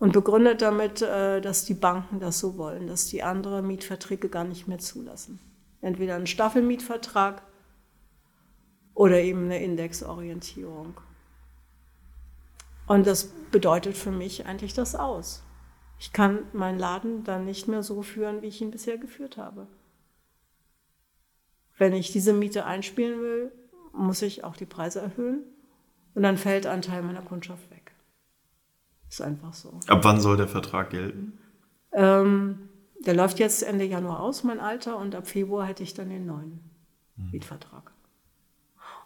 Und begründet damit, dass die Banken das so wollen, dass die andere Mietverträge gar nicht mehr zulassen. Entweder einen Staffelmietvertrag oder eben eine Indexorientierung. Und das bedeutet für mich eigentlich das aus. Ich kann meinen Laden dann nicht mehr so führen, wie ich ihn bisher geführt habe. Wenn ich diese Miete einspielen will, muss ich auch die Preise erhöhen und dann fällt ein Teil meiner Kundschaft weg. Ist einfach so. Ab wann soll der Vertrag gelten? Ähm, der läuft jetzt Ende Januar aus, mein alter, und ab Februar hätte ich dann den neuen mhm. Mietvertrag.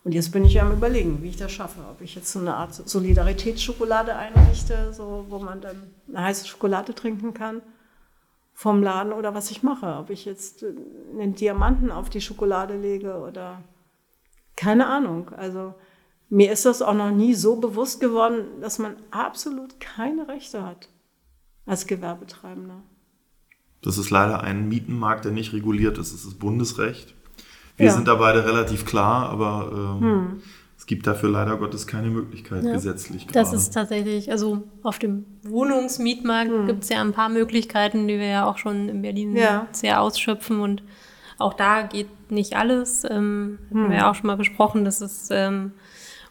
Und jetzt bin ich am Überlegen, wie ich das schaffe. Ob ich jetzt so eine Art Solidaritätsschokolade einrichte, so, wo man dann eine heiße Schokolade trinken kann vom Laden oder was ich mache. Ob ich jetzt einen Diamanten auf die Schokolade lege oder keine Ahnung. Also Mir ist das auch noch nie so bewusst geworden, dass man absolut keine Rechte hat als Gewerbetreibender. Das ist leider ein Mietenmarkt, der nicht reguliert ist. Es ist Bundesrecht. Wir ja. sind da beide relativ klar, aber ähm, hm. es gibt dafür leider Gottes keine Möglichkeit ja. gesetzlich gerade. Das ist tatsächlich, also auf dem Wohnungsmietmarkt hm. gibt es ja ein paar Möglichkeiten, die wir ja auch schon in Berlin ja. sehr ausschöpfen. Und auch da geht nicht alles. Ähm, hm. Haben wir ja auch schon mal besprochen, dass es ähm,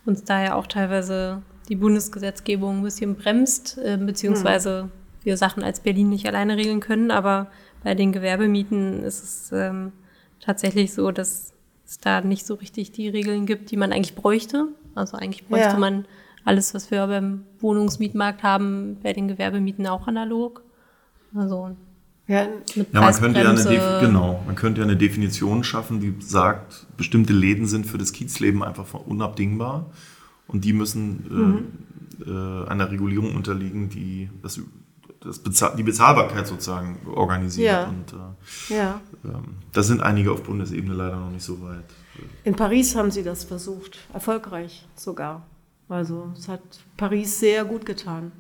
uns da ja auch teilweise die Bundesgesetzgebung ein bisschen bremst, äh, beziehungsweise... Hm. wir Sachen als Berlin nicht alleine regeln können, aber bei den Gewerbemieten ist es ähm, tatsächlich so, dass es da nicht so richtig die Regeln gibt, die man eigentlich bräuchte. Also eigentlich bräuchte ja. man alles, was wir beim Wohnungsmietmarkt haben, bei den Gewerbemieten auch analog. Also ja, mit ja man könnte ja eine Defi- genau, man könnte ja eine Definition schaffen, die sagt, bestimmte Läden sind für das Kiezleben einfach unabdingbar und die müssen äh, mhm. äh, einer Regulierung unterliegen, die das Das Bezahl- die Bezahlbarkeit sozusagen organisiert. Ja. Und äh, ja. ähm, da sind einige auf Bundesebene leider noch nicht so weit. In Paris haben sie das versucht, erfolgreich sogar. Also es hat Paris sehr gut getan.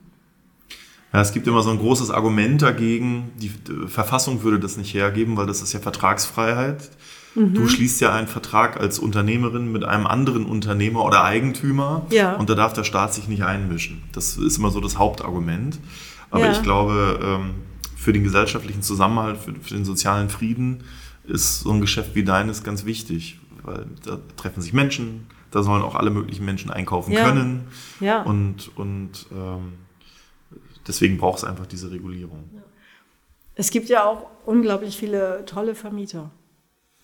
Ja, es gibt immer so ein großes Argument dagegen, die, die Verfassung würde das nicht hergeben, weil das ist ja Vertragsfreiheit. Mhm. Du schließt ja einen Vertrag als Unternehmerin mit einem anderen Unternehmer oder Eigentümer ja. und da darf der Staat sich nicht einmischen. Das ist immer so das Hauptargument. Aber ja. ich glaube, für den gesellschaftlichen Zusammenhalt, für den sozialen Frieden ist so ein Geschäft wie deines ganz wichtig, weil da treffen sich Menschen, da sollen auch alle möglichen Menschen einkaufen ja. können ja. und, und ähm, deswegen braucht es einfach diese Regulierung. Es gibt ja auch unglaublich viele tolle Vermieter,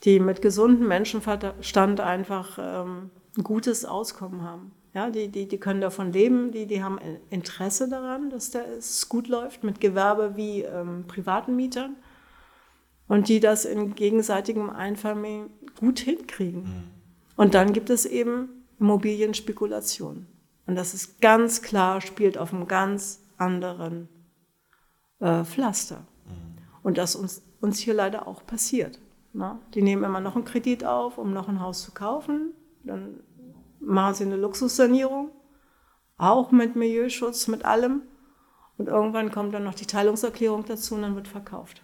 die mit gesundem Menschenverstand einfach ähm, ein gutes Auskommen haben. Ja, die, die, die können davon leben, die, die haben Interesse daran, dass da es gut läuft mit Gewerbe wie ähm, privaten Mietern und die das in gegenseitigem Einvernehmen gut hinkriegen. Mhm. Und dann gibt es eben Immobilienspekulation. Und das ist ganz klar, spielt auf einem ganz anderen äh, Pflaster. Mhm. Und das uns, uns hier leider auch passiert. Na? Die nehmen immer noch einen Kredit auf, um noch ein Haus zu kaufen, dann machen sie eine Luxussanierung, auch mit Milieuschutz, mit allem. Und irgendwann kommt dann noch die Teilungserklärung dazu und dann wird verkauft.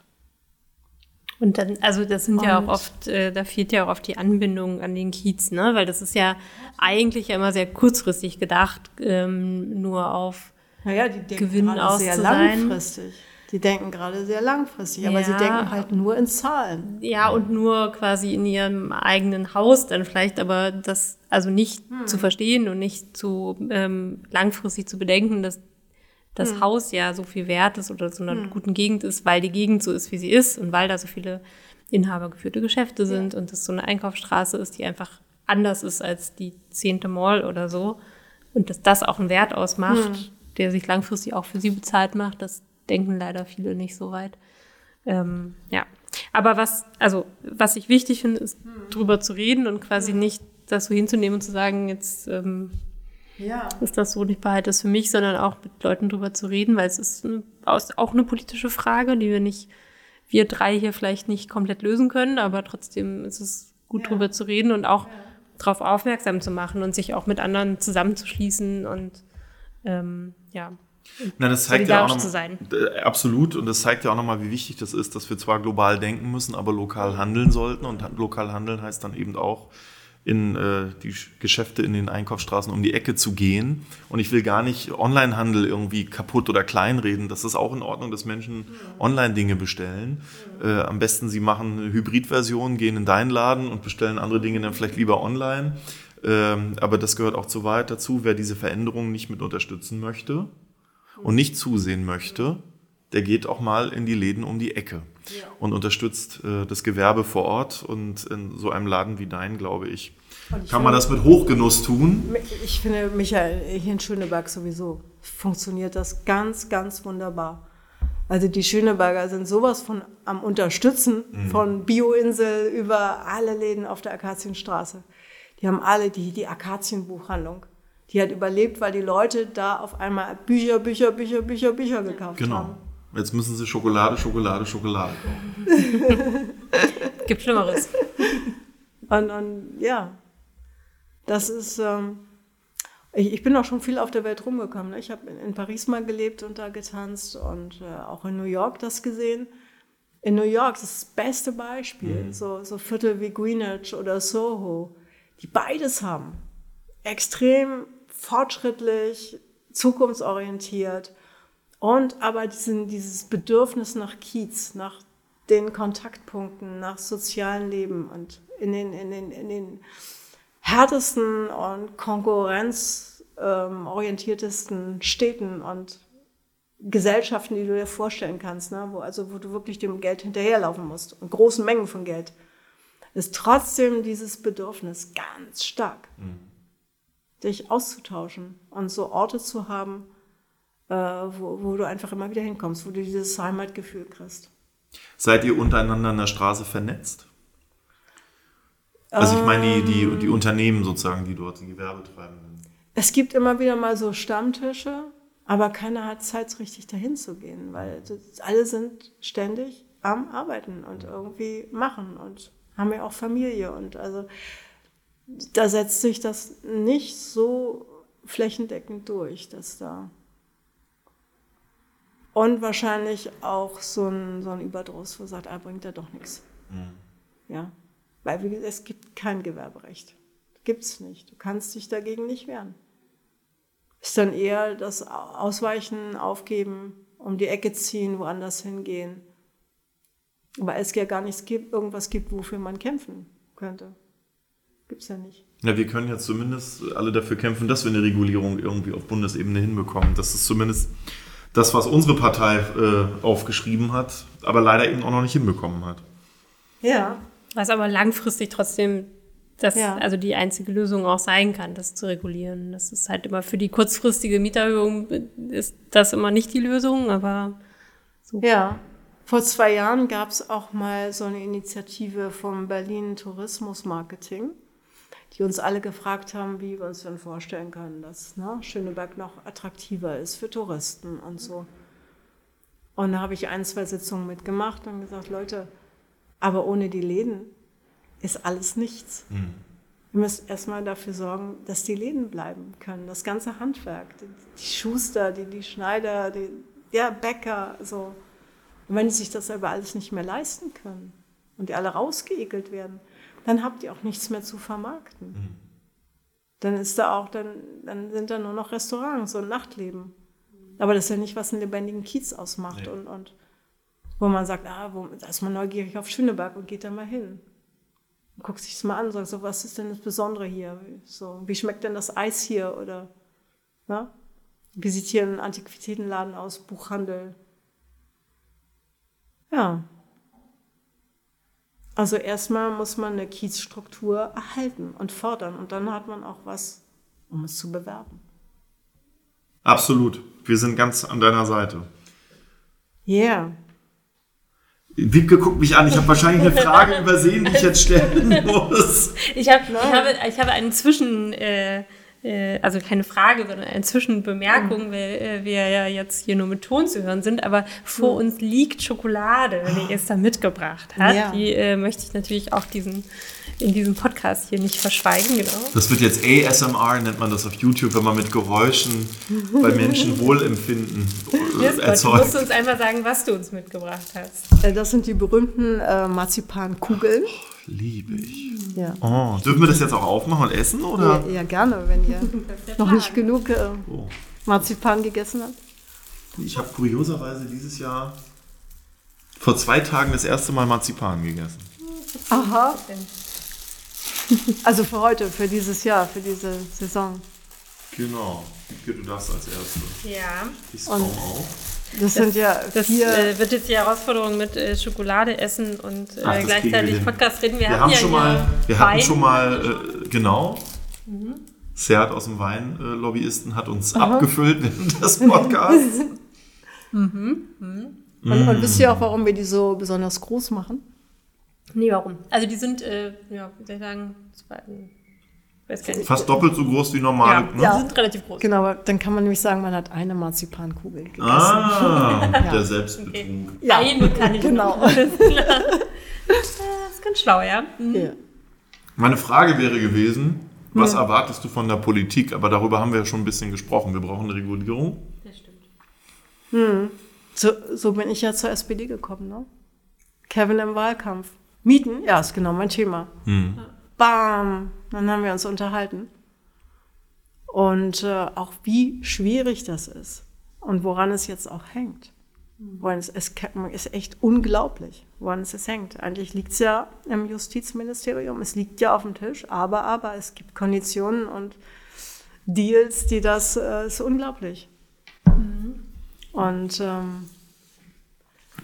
Und dann, also das sind und ja auch oft, äh, da fehlt ja auch oft die Anbindung an den Kiez, ne? Weil das ist ja eigentlich ja immer sehr kurzfristig gedacht, ähm, nur auf naja, die denken Gewinn aus sehr langfristig. Die denken gerade sehr langfristig, aber ja, sie denken halt nur in Zahlen. Ja, und nur quasi in ihrem eigenen Haus dann vielleicht, aber das also nicht hm. zu verstehen und nicht zu ähm, langfristig zu bedenken, dass das hm. Haus ja so viel wert ist oder so einer hm. guten Gegend ist, weil die Gegend so ist, wie sie ist und weil da so viele inhabergeführte Geschäfte sind ja. und das so eine Einkaufsstraße ist, die einfach anders ist als die zehnte Mall oder so und dass das auch einen Wert ausmacht, hm. der sich langfristig auch für sie bezahlt macht, dass denken leider viele nicht so weit. Ähm, ja, aber was, also, was ich wichtig finde, ist hm. drüber zu reden und quasi hm. nicht das so hinzunehmen und zu sagen, jetzt ähm, ja. ist das so nicht Wahrheit ist für mich, sondern auch mit Leuten drüber zu reden, weil es ist eine, auch eine politische Frage, die wir nicht, wir drei hier vielleicht nicht komplett lösen können, aber trotzdem ist es gut, ja. drüber zu reden und auch ja. darauf aufmerksam zu machen und sich auch mit anderen zusammenzuschließen und ähm, ja. Na, das zeigt ja auch noch, zu sein. Absolut, und das zeigt ja auch nochmal, wie wichtig das ist, dass wir zwar global denken müssen, aber lokal handeln sollten. Und lokal handeln heißt dann eben auch, in äh, die Geschäfte in den Einkaufsstraßen um die Ecke zu gehen. Und ich will gar nicht Onlinehandel irgendwie kaputt oder kleinreden. Das ist auch in Ordnung, dass Menschen ja. Online-Dinge bestellen. Ja. Äh, am besten sie machen eine Hybrid-Version, gehen in deinen Laden und bestellen andere Dinge dann vielleicht lieber online. Ähm, aber das gehört auch zu weit dazu, wer diese Veränderungen nicht mit unterstützen möchte und nicht zusehen möchte, der geht auch mal in die Läden um die Ecke ja. und unterstützt äh, das Gewerbe vor Ort. Und in so einem Laden wie dein, glaube ich, ich kann finde, man das mit Hochgenuss tun. Ich finde, Michael, hier in Schöneberg sowieso funktioniert das ganz, ganz wunderbar. Also die Schöneberger sind sowas von am Unterstützen, mhm. von Bioinsel über alle Läden auf der Akazienstraße. Die haben alle die, die Akazienbuchhandlung. Die hat überlebt, weil die Leute da auf einmal Bücher, Bücher, Bücher, Bücher, Bücher gekauft genau. haben. Genau. Jetzt müssen sie Schokolade, Schokolade, Schokolade kaufen. Gibt Schlimmeres. Und, und ja, das ist, ähm, Ich, ich bin auch schon viel auf der Welt rumgekommen. Ne? Ich habe in Paris mal gelebt und da getanzt und äh, auch in New York das gesehen. In New York, das ist das beste Beispiel, mhm. so, so Viertel wie Greenwich oder Soho, die beides haben. Extrem fortschrittlich, zukunftsorientiert und aber diesen, dieses Bedürfnis nach Kiez, nach den Kontaktpunkten, nach sozialem Leben und in den, in den, in den härtesten und konkurrenzorientiertesten Städten und Gesellschaften, die du dir vorstellen kannst, ne? wo, also, wo du wirklich dem Geld hinterherlaufen musst, und großen Mengen von Geld, ist trotzdem dieses Bedürfnis ganz stark, mhm. dich auszutauschen und so Orte zu haben, äh, wo, wo du einfach immer wieder hinkommst, wo du dieses Heimatgefühl kriegst. Seid ihr untereinander an der Straße vernetzt? Also ich meine die, die, die Unternehmen sozusagen, die dort die Gewerbetreibenden. Es gibt immer wieder mal so Stammtische, aber keiner hat Zeit, richtig dahin zu gehen, weil alle sind ständig am Arbeiten und irgendwie machen und haben ja auch Familie. Und also da setzt sich das nicht so flächendeckend durch, dass da. Und wahrscheinlich auch so ein, so ein Überdruss, wo sagt, ah, bringt da doch nichts. Mhm. Ja, weil wie gesagt, es gibt kein Gewerberecht. Gibt's nicht. Du kannst dich dagegen nicht wehren. Ist dann eher das Ausweichen, Aufgeben, um die Ecke ziehen, woanders hingehen. Weil es ja gar nichts gibt, irgendwas gibt, wofür man kämpfen könnte. Gibt's ja nicht. Ja, wir können ja zumindest alle dafür kämpfen, dass wir eine Regulierung irgendwie auf Bundesebene hinbekommen. Das ist zumindest das, was unsere Partei äh, aufgeschrieben hat, aber leider eben auch noch nicht hinbekommen hat. Ja. Was aber langfristig trotzdem das, ja. also die einzige Lösung auch sein kann, das zu regulieren. Das ist halt immer für die kurzfristige Mieterhöhung ist das immer nicht die Lösung, aber so. Ja, vor zwei Jahren gab es auch mal so eine Initiative vom Berlin Tourismus Marketing, die uns alle gefragt haben, wie wir uns denn vorstellen können, dass ne, Schöneberg noch attraktiver ist für Touristen und so. Und da habe ich ein, zwei Sitzungen mitgemacht und gesagt, Leute, aber ohne die Läden ist alles nichts. Mhm. Ihr müsst erstmal dafür sorgen, dass die Läden bleiben können. Das ganze Handwerk, die, die Schuster, die, die Schneider, die ja, Bäcker. So. Und wenn die sich das aber alles nicht mehr leisten können und die alle rausgeekelt werden, dann habt ihr auch nichts mehr zu vermarkten. Mhm. Dann ist da auch, dann, dann sind da nur noch Restaurants und Nachtleben. Aber das ist ja nicht, was einen lebendigen Kiez ausmacht. Nee. Und, und wo man sagt, ah, wo, da ist man neugierig auf Schöneberg und geht da mal hin. Und guckt sich das mal an und sagt, so, was ist denn das Besondere hier? So, wie schmeckt denn das Eis hier? Oder na? Wie sieht hier ein Antiquitätenladen aus, Buchhandel? Ja. Also erstmal muss man eine Kiezstruktur erhalten und fördern. Und dann hat man auch was, um es zu bewerben. Absolut. Wir sind ganz an deiner Seite. Ja. Yeah. Wiebke guckt mich an, ich habe wahrscheinlich eine Frage übersehen, die ich jetzt stellen muss. Ich, hab, ich, habe, ich habe einen Zwischen, äh, äh, also keine Frage, sondern eine Zwischenbemerkung, mhm. weil äh, wir ja jetzt hier nur mit Ton zu hören sind, aber vor mhm. uns liegt Schokolade, die Esther mitgebracht hat. Ja. Die äh, möchte ich natürlich auch diesen, in diesem Podcast hier nicht verschweigen. Genau. Das wird jetzt A S M R, nennt man das auf YouTube, wenn man mit Geräuschen bei Menschen Wohlempfinden yes, erzeugt. Gott, du musst uns einfach sagen, was du uns mitgebracht hast. Das sind die berühmten äh, Marzipankugeln. Oh, liebe ich. Ja. Oh, dürfen wir das jetzt auch aufmachen und essen? Oder? Ja, ja, gerne, wenn ihr noch nicht genug äh, oh. Marzipan gegessen habt. Ich habe kurioserweise dieses Jahr vor zwei Tagen das erste Mal Marzipan gegessen. Aha. Also für heute, für dieses Jahr, für diese Saison. Genau. Du darfst als Erste. Ja. Ich komme auch. Das sind ja das vier... wird jetzt die Herausforderung mit Schokolade essen und Ach, gleichzeitig Podcast reden. Wir, wir haben ja schon mal, wir Wein. hatten schon mal, äh, genau, mhm. Sert aus dem Weinlobbyisten hat uns Aha. abgefüllt während des Podcasts. mhm. Mhm. Und, und wisst ihr auch, warum wir die so besonders groß machen? Nee, warum? Also die sind, äh, ja, wie soll ich sagen, zwei, weiß gar nicht. Fast doppelt so groß wie normal. Ja, ne? Ja, sind relativ groß. Genau, aber dann kann man nämlich sagen, man hat eine Marzipankugel gegessen. Ah, ja. Der Selbstbetrug. Okay. Ja, eine kann ich genau. Noch. Das ist ganz schlau, ja? Mhm. Ja. Meine Frage wäre gewesen, Was ja. erwartest du von der Politik? Aber darüber haben wir ja schon ein bisschen gesprochen. Wir brauchen eine Regulierung. Das stimmt. Hm. So, so bin ich ja zur S P D gekommen, ne? Kevin im Wahlkampf. Mieten, ja, ist genau mein Thema. Hm. Bam! Dann haben wir uns unterhalten. Und äh, auch wie schwierig das ist und woran es jetzt auch hängt. Woran es, es ist echt unglaublich, woran es, es hängt. Eigentlich liegt es ja im Justizministerium, es liegt ja auf dem Tisch, aber, aber es gibt Konditionen und Deals, die das, äh, ist unglaublich. Mhm. Und ähm,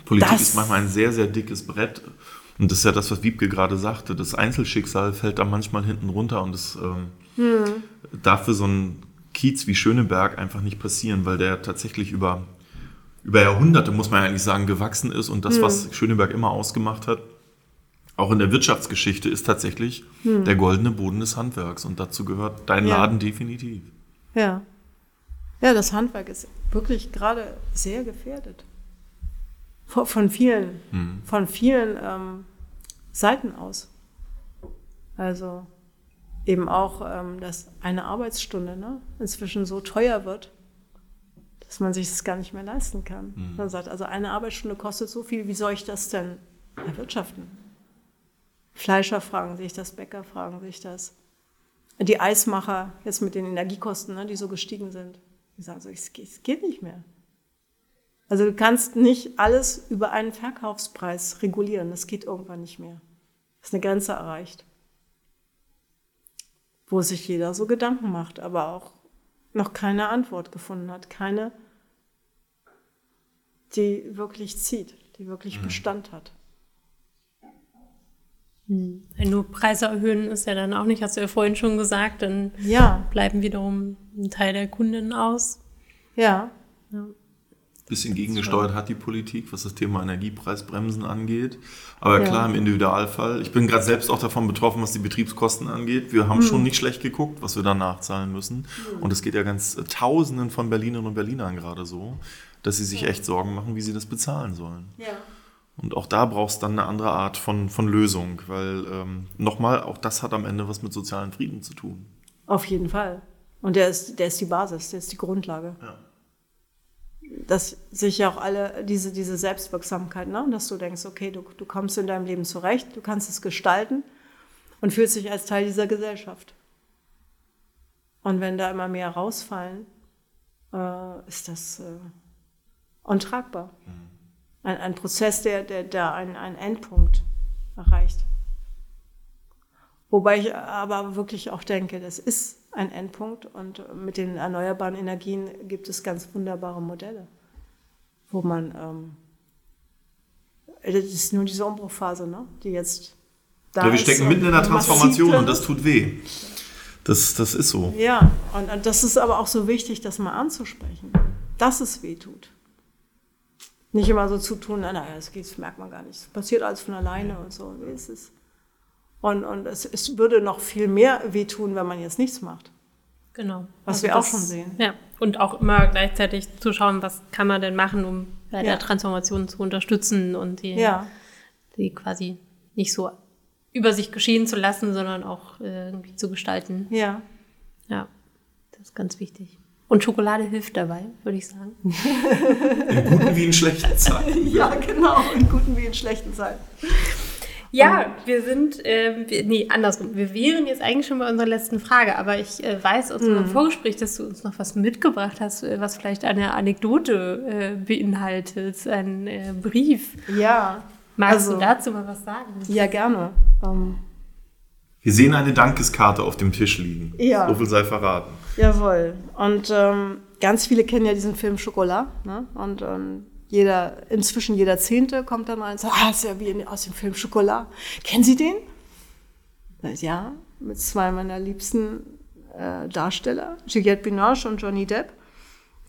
Politik das, ist manchmal ein sehr, sehr dickes Brett. Und das ist ja das, was Wiebke gerade sagte, das Einzelschicksal fällt da manchmal hinten runter und das... Ähm, Hm. darf für so einen Kiez wie Schöneberg einfach nicht passieren, weil der tatsächlich über, über Jahrhunderte, muss man ja eigentlich sagen, gewachsen ist. Und das, hm. was Schöneberg immer ausgemacht hat, auch in der Wirtschaftsgeschichte, ist tatsächlich hm. der goldene Boden des Handwerks. Und dazu gehört dein ja. Laden definitiv. Ja. Ja, das Handwerk ist wirklich gerade sehr gefährdet. Von vielen, hm. von vielen ähm, Seiten aus. Also... Eben auch, ähm, dass eine Arbeitsstunde ne, inzwischen so teuer wird, dass man sich das gar nicht mehr leisten kann. Mhm. Man sagt, also eine Arbeitsstunde kostet so viel, wie soll ich das denn erwirtschaften? Fleischer fragen sich das, Bäcker fragen sich das. Die Eismacher, jetzt mit den Energiekosten, ne, die so gestiegen sind, die sagen so, es geht nicht mehr. Also du kannst nicht alles über einen Verkaufspreis regulieren, das geht irgendwann nicht mehr. Das ist eine Grenze erreicht. Wo sich jeder so Gedanken macht, aber auch noch keine Antwort gefunden hat. Keine, die wirklich zieht, die wirklich Bestand hat. Hm. Wenn nur Preise erhöhen, ist ja dann auch nicht, hast du ja vorhin schon gesagt, dann ja. bleiben wiederum ein Teil der Kundinnen aus. Ja. ja. Bisschen gegengesteuert hat die Politik, was das Thema Energiepreisbremsen angeht. Aber ja. klar, im Individualfall. Ich bin gerade selbst auch davon betroffen, was die Betriebskosten angeht. Wir haben hm. schon nicht schlecht geguckt, was wir da nachzahlen müssen. Hm. Und es geht ja ganz Tausenden von Berlinerinnen und Berlinern gerade so, dass sie sich ja. echt Sorgen machen, wie sie das bezahlen sollen. Ja. Und auch da brauchst du dann eine andere Art von, von Lösung. Weil ähm, nochmal, auch das hat am Ende was mit sozialem Frieden zu tun. Auf jeden Fall. Und der ist, der ist die Basis, der ist die Grundlage. Ja. Dass sich ja auch alle, diese, diese Selbstwirksamkeit, ne? Dass du denkst, okay, du, du kommst in deinem Leben zurecht, du kannst es gestalten und fühlst dich als Teil dieser Gesellschaft. Und wenn da immer mehr rausfallen, äh, ist das äh, untragbar. Ein, ein Prozess, der, der, der einen, einen Endpunkt erreicht. Wobei ich aber wirklich auch denke, das ist ein Endpunkt und mit den erneuerbaren Energien gibt es ganz wunderbare Modelle, wo man, ähm, das ist nur diese Umbruchphase, ne? die jetzt da ja, wir ist. Wir stecken mitten in der Transformation und das tut weh. Das, das ist so. Ja, und, und das ist aber auch so wichtig, das mal anzusprechen, dass es weh tut. Nicht immer so zu tun, naja, das, das merkt man gar nicht, es passiert alles von alleine ja. und so, wie ist es? Und, und es, es würde noch viel mehr wehtun, wenn man jetzt nichts macht. Genau. Was also wir das, auch schon sehen. Ja. Und auch immer gleichzeitig zu schauen, was kann man denn machen, um bei ja. der Transformation zu unterstützen und die, ja. die quasi nicht so über sich geschehen zu lassen, sondern auch irgendwie zu gestalten. Ja. Ja, das ist ganz wichtig. Und Schokolade hilft dabei, würde ich sagen. In guten wie in schlechten Zeiten. Ja, genau, in guten wie in schlechten Zeiten. Ja, wir sind, äh, wir, nee, andersrum. Wir wären jetzt eigentlich schon bei unserer letzten Frage, aber ich äh, weiß aus unserem mhm. Vorgespräch, dass du uns noch was mitgebracht hast, was vielleicht eine Anekdote äh, beinhaltet, ein äh, Brief. Ja. Magst also, du dazu mal was sagen? Ja, gerne. Um, wir sehen eine Dankeskarte auf dem Tisch liegen. Ja. So viel sei verraten. Jawohl. Und ähm, ganz viele kennen ja diesen Film Schokolade, ne? Und ähm, Jeder, inzwischen jeder Zehnte kommt dann mal und sagt, ah, das ist ja wie aus dem Film Schokolade. Kennen Sie den? Ja, mit zwei meiner liebsten äh, Darsteller, Juliette Binoche und Johnny Depp,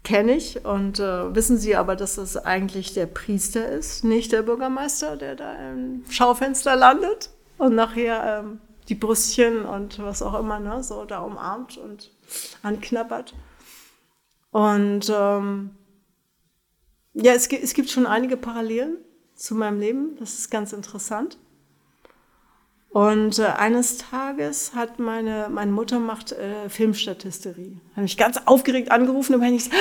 kenne ich. Und äh, wissen Sie aber, dass das eigentlich der Priester ist, nicht der Bürgermeister, der da im Schaufenster landet und nachher ähm, die Brüstchen und was auch immer ne, so da umarmt und anknabbert. Und... Ähm, Ja, es gibt, es gibt schon einige Parallelen zu meinem Leben. Das ist ganz interessant. Und äh, eines Tages hat meine, meine Mutter macht äh, Filmstatisterie. Hat mich ganz aufgeregt angerufen und ich gesagt,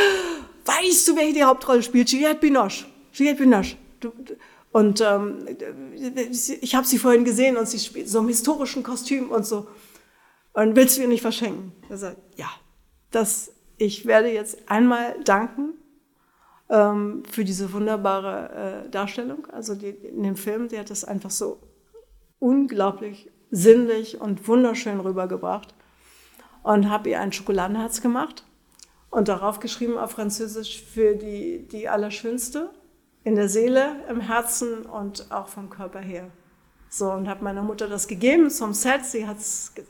weißt du, wer hier die Hauptrolle spielt? Juliette Binoche. Juliette Binoche. Du, du. Und ähm, ich habe sie vorhin gesehen und sie spielt so im historischen Kostüm und so. Und willst du ihr nicht verschenken? Er sagt, ja, das, ich werde jetzt einmal danken ähm, für diese wunderbare äh, Darstellung. Also die, in dem Film, die hat das einfach so unglaublich sinnlich und wunderschön rübergebracht. Und habe ihr ein Schokoladenherz gemacht und darauf geschrieben auf Französisch für die, die Allerschönste, in der Seele, im Herzen und auch vom Körper her. So, und habe meiner Mutter das gegeben zum Set. Sie hat es ge-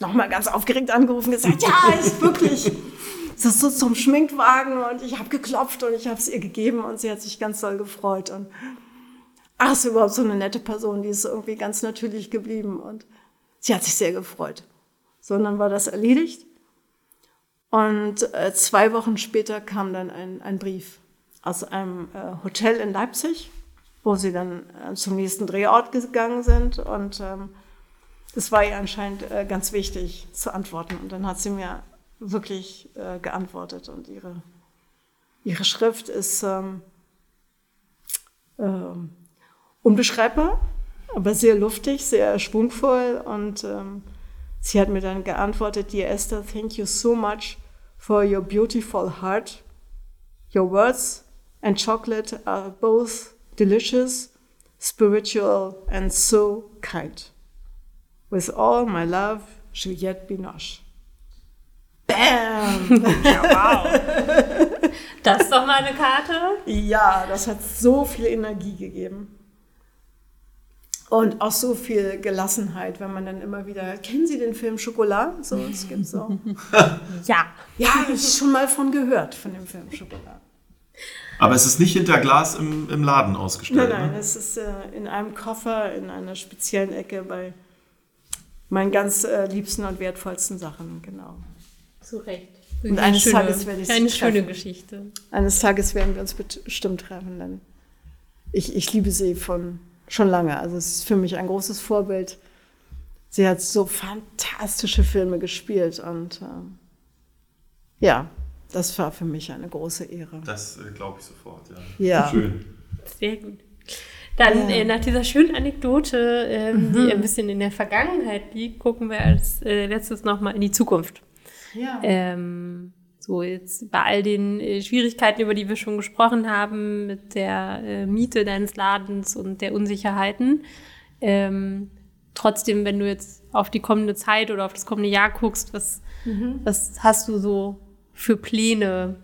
nochmal ganz aufgeregt angerufen, gesagt, ja, ist wirklich, es ist so zum Schminkwagen und ich habe geklopft und ich habe es ihr gegeben und sie hat sich ganz doll gefreut und ach, ist überhaupt so eine nette Person, die ist irgendwie ganz natürlich geblieben und sie hat sich sehr gefreut. So, und dann war das erledigt und äh, zwei Wochen später kam dann ein, ein Brief aus einem äh, Hotel in Leipzig, wo sie dann äh, zum nächsten Drehort gegangen sind und ähm, es war ihr anscheinend äh, ganz wichtig zu antworten. Und dann hat sie mir wirklich äh, geantwortet. Und ihre, ihre Schrift ist ähm, äh, unbeschreibbar, aber sehr luftig, sehr schwungvoll. Und ähm, sie hat mir dann geantwortet, Dear Esther, thank you so much for your beautiful heart. Your words and chocolate are both delicious, spiritual and so kind. With all my love, Juliette Binoche. Bam! Ja, wow! Das ist doch mal eine Karte. Ja, das hat so viel Energie gegeben. Und auch so viel Gelassenheit, wenn man dann immer wieder, kennen Sie den Film Schokolade? So, es gibt so. Ja. Ja, ich habe schon mal von gehört, von dem Film Schokolade. Aber es ist nicht hinter Glas im, im Laden ausgestellt. Nein, nein, ne? Es ist äh, in einem Koffer, in einer speziellen Ecke bei meinen ganz äh, liebsten und wertvollsten Sachen, genau. Zu Recht. Wirklich und eines schöne, Tages werde ich Eine schöne treffen. Geschichte. Eines Tages werden wir uns bestimmt treffen, denn ich, ich liebe sie von schon lange. Also es ist für mich ein großes Vorbild. Sie hat so fantastische Filme gespielt und äh, ja, das war für mich eine große Ehre. Das äh, glaube ich sofort, ja. Ja. Schön. Sehr gut. Dann ja. äh, nach dieser schönen Anekdote, äh, mhm. die ein bisschen in der Vergangenheit liegt, gucken wir als äh, letztes nochmal in die Zukunft. Ja. Ähm, so jetzt bei all den äh, Schwierigkeiten, über die wir schon gesprochen haben, mit der äh, Miete deines Ladens und der Unsicherheiten. Ähm, trotzdem, wenn du jetzt auf die kommende Zeit oder auf das kommende Jahr guckst, was, mhm. was hast du so für Pläne?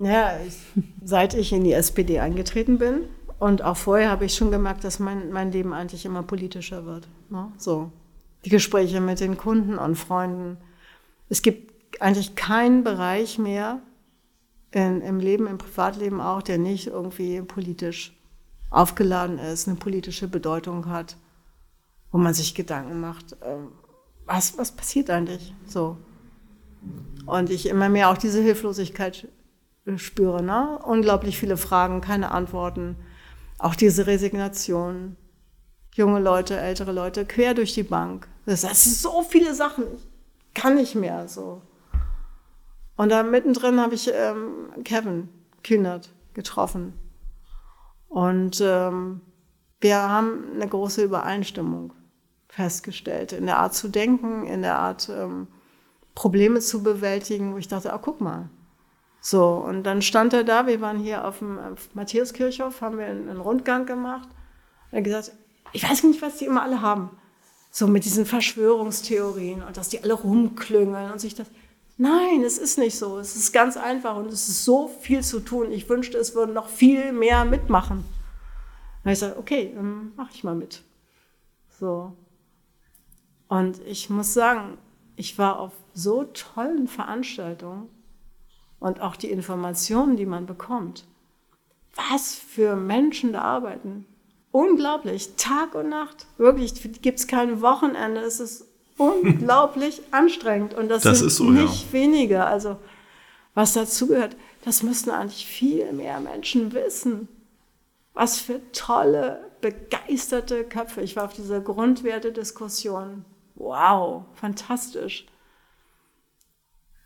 Ja, ich, seit ich in die S P D eingetreten bin, und auch vorher habe ich schon gemerkt, dass mein, mein Leben eigentlich immer politischer wird. Ne? So, die Gespräche mit den Kunden und Freunden. Es gibt eigentlich keinen Bereich mehr in, im Leben, im Privatleben auch, der nicht irgendwie politisch aufgeladen ist, eine politische Bedeutung hat, wo man sich Gedanken macht, ähm, was, was passiert eigentlich? So. Und ich immer mehr auch diese Hilflosigkeit spüre. Ne? Unglaublich viele Fragen, keine Antworten. Auch diese Resignation, junge Leute, ältere Leute, quer durch die Bank. Das ist so viele Sachen, kann ich mehr so. Und da mittendrin habe ich ähm, Kevin Kühnert getroffen. Und ähm, wir haben eine große Übereinstimmung festgestellt, in der Art zu denken, in der Art ähm, Probleme zu bewältigen, wo ich dachte, ah, guck mal. So, und dann stand er da, wir waren hier auf dem Matthäus-Kirchhof, haben wir einen Rundgang gemacht. Er hat gesagt, ich weiß nicht, was die immer alle haben. So mit diesen Verschwörungstheorien und dass die alle rumklüngeln. Und ich dachte, nein, es ist nicht so. Es ist ganz einfach und es ist so viel zu tun. Ich wünschte, es würden noch viel mehr mitmachen. Und dann habe ich gesagt, okay, dann mache ich mal mit. So. Und ich muss sagen, ich war auf so tollen Veranstaltungen. Und auch die Informationen, die man bekommt. Was für Menschen da arbeiten. Unglaublich, Tag und Nacht. Wirklich, gibt es kein Wochenende. Es ist unglaublich anstrengend. Und das, das sind ist so, nicht ja. weniger. Also was dazugehört, das müssten eigentlich viel mehr Menschen wissen. Was für tolle begeisterte Köpfe. Ich war auf dieser Grundwertediskussion. Wow, fantastisch.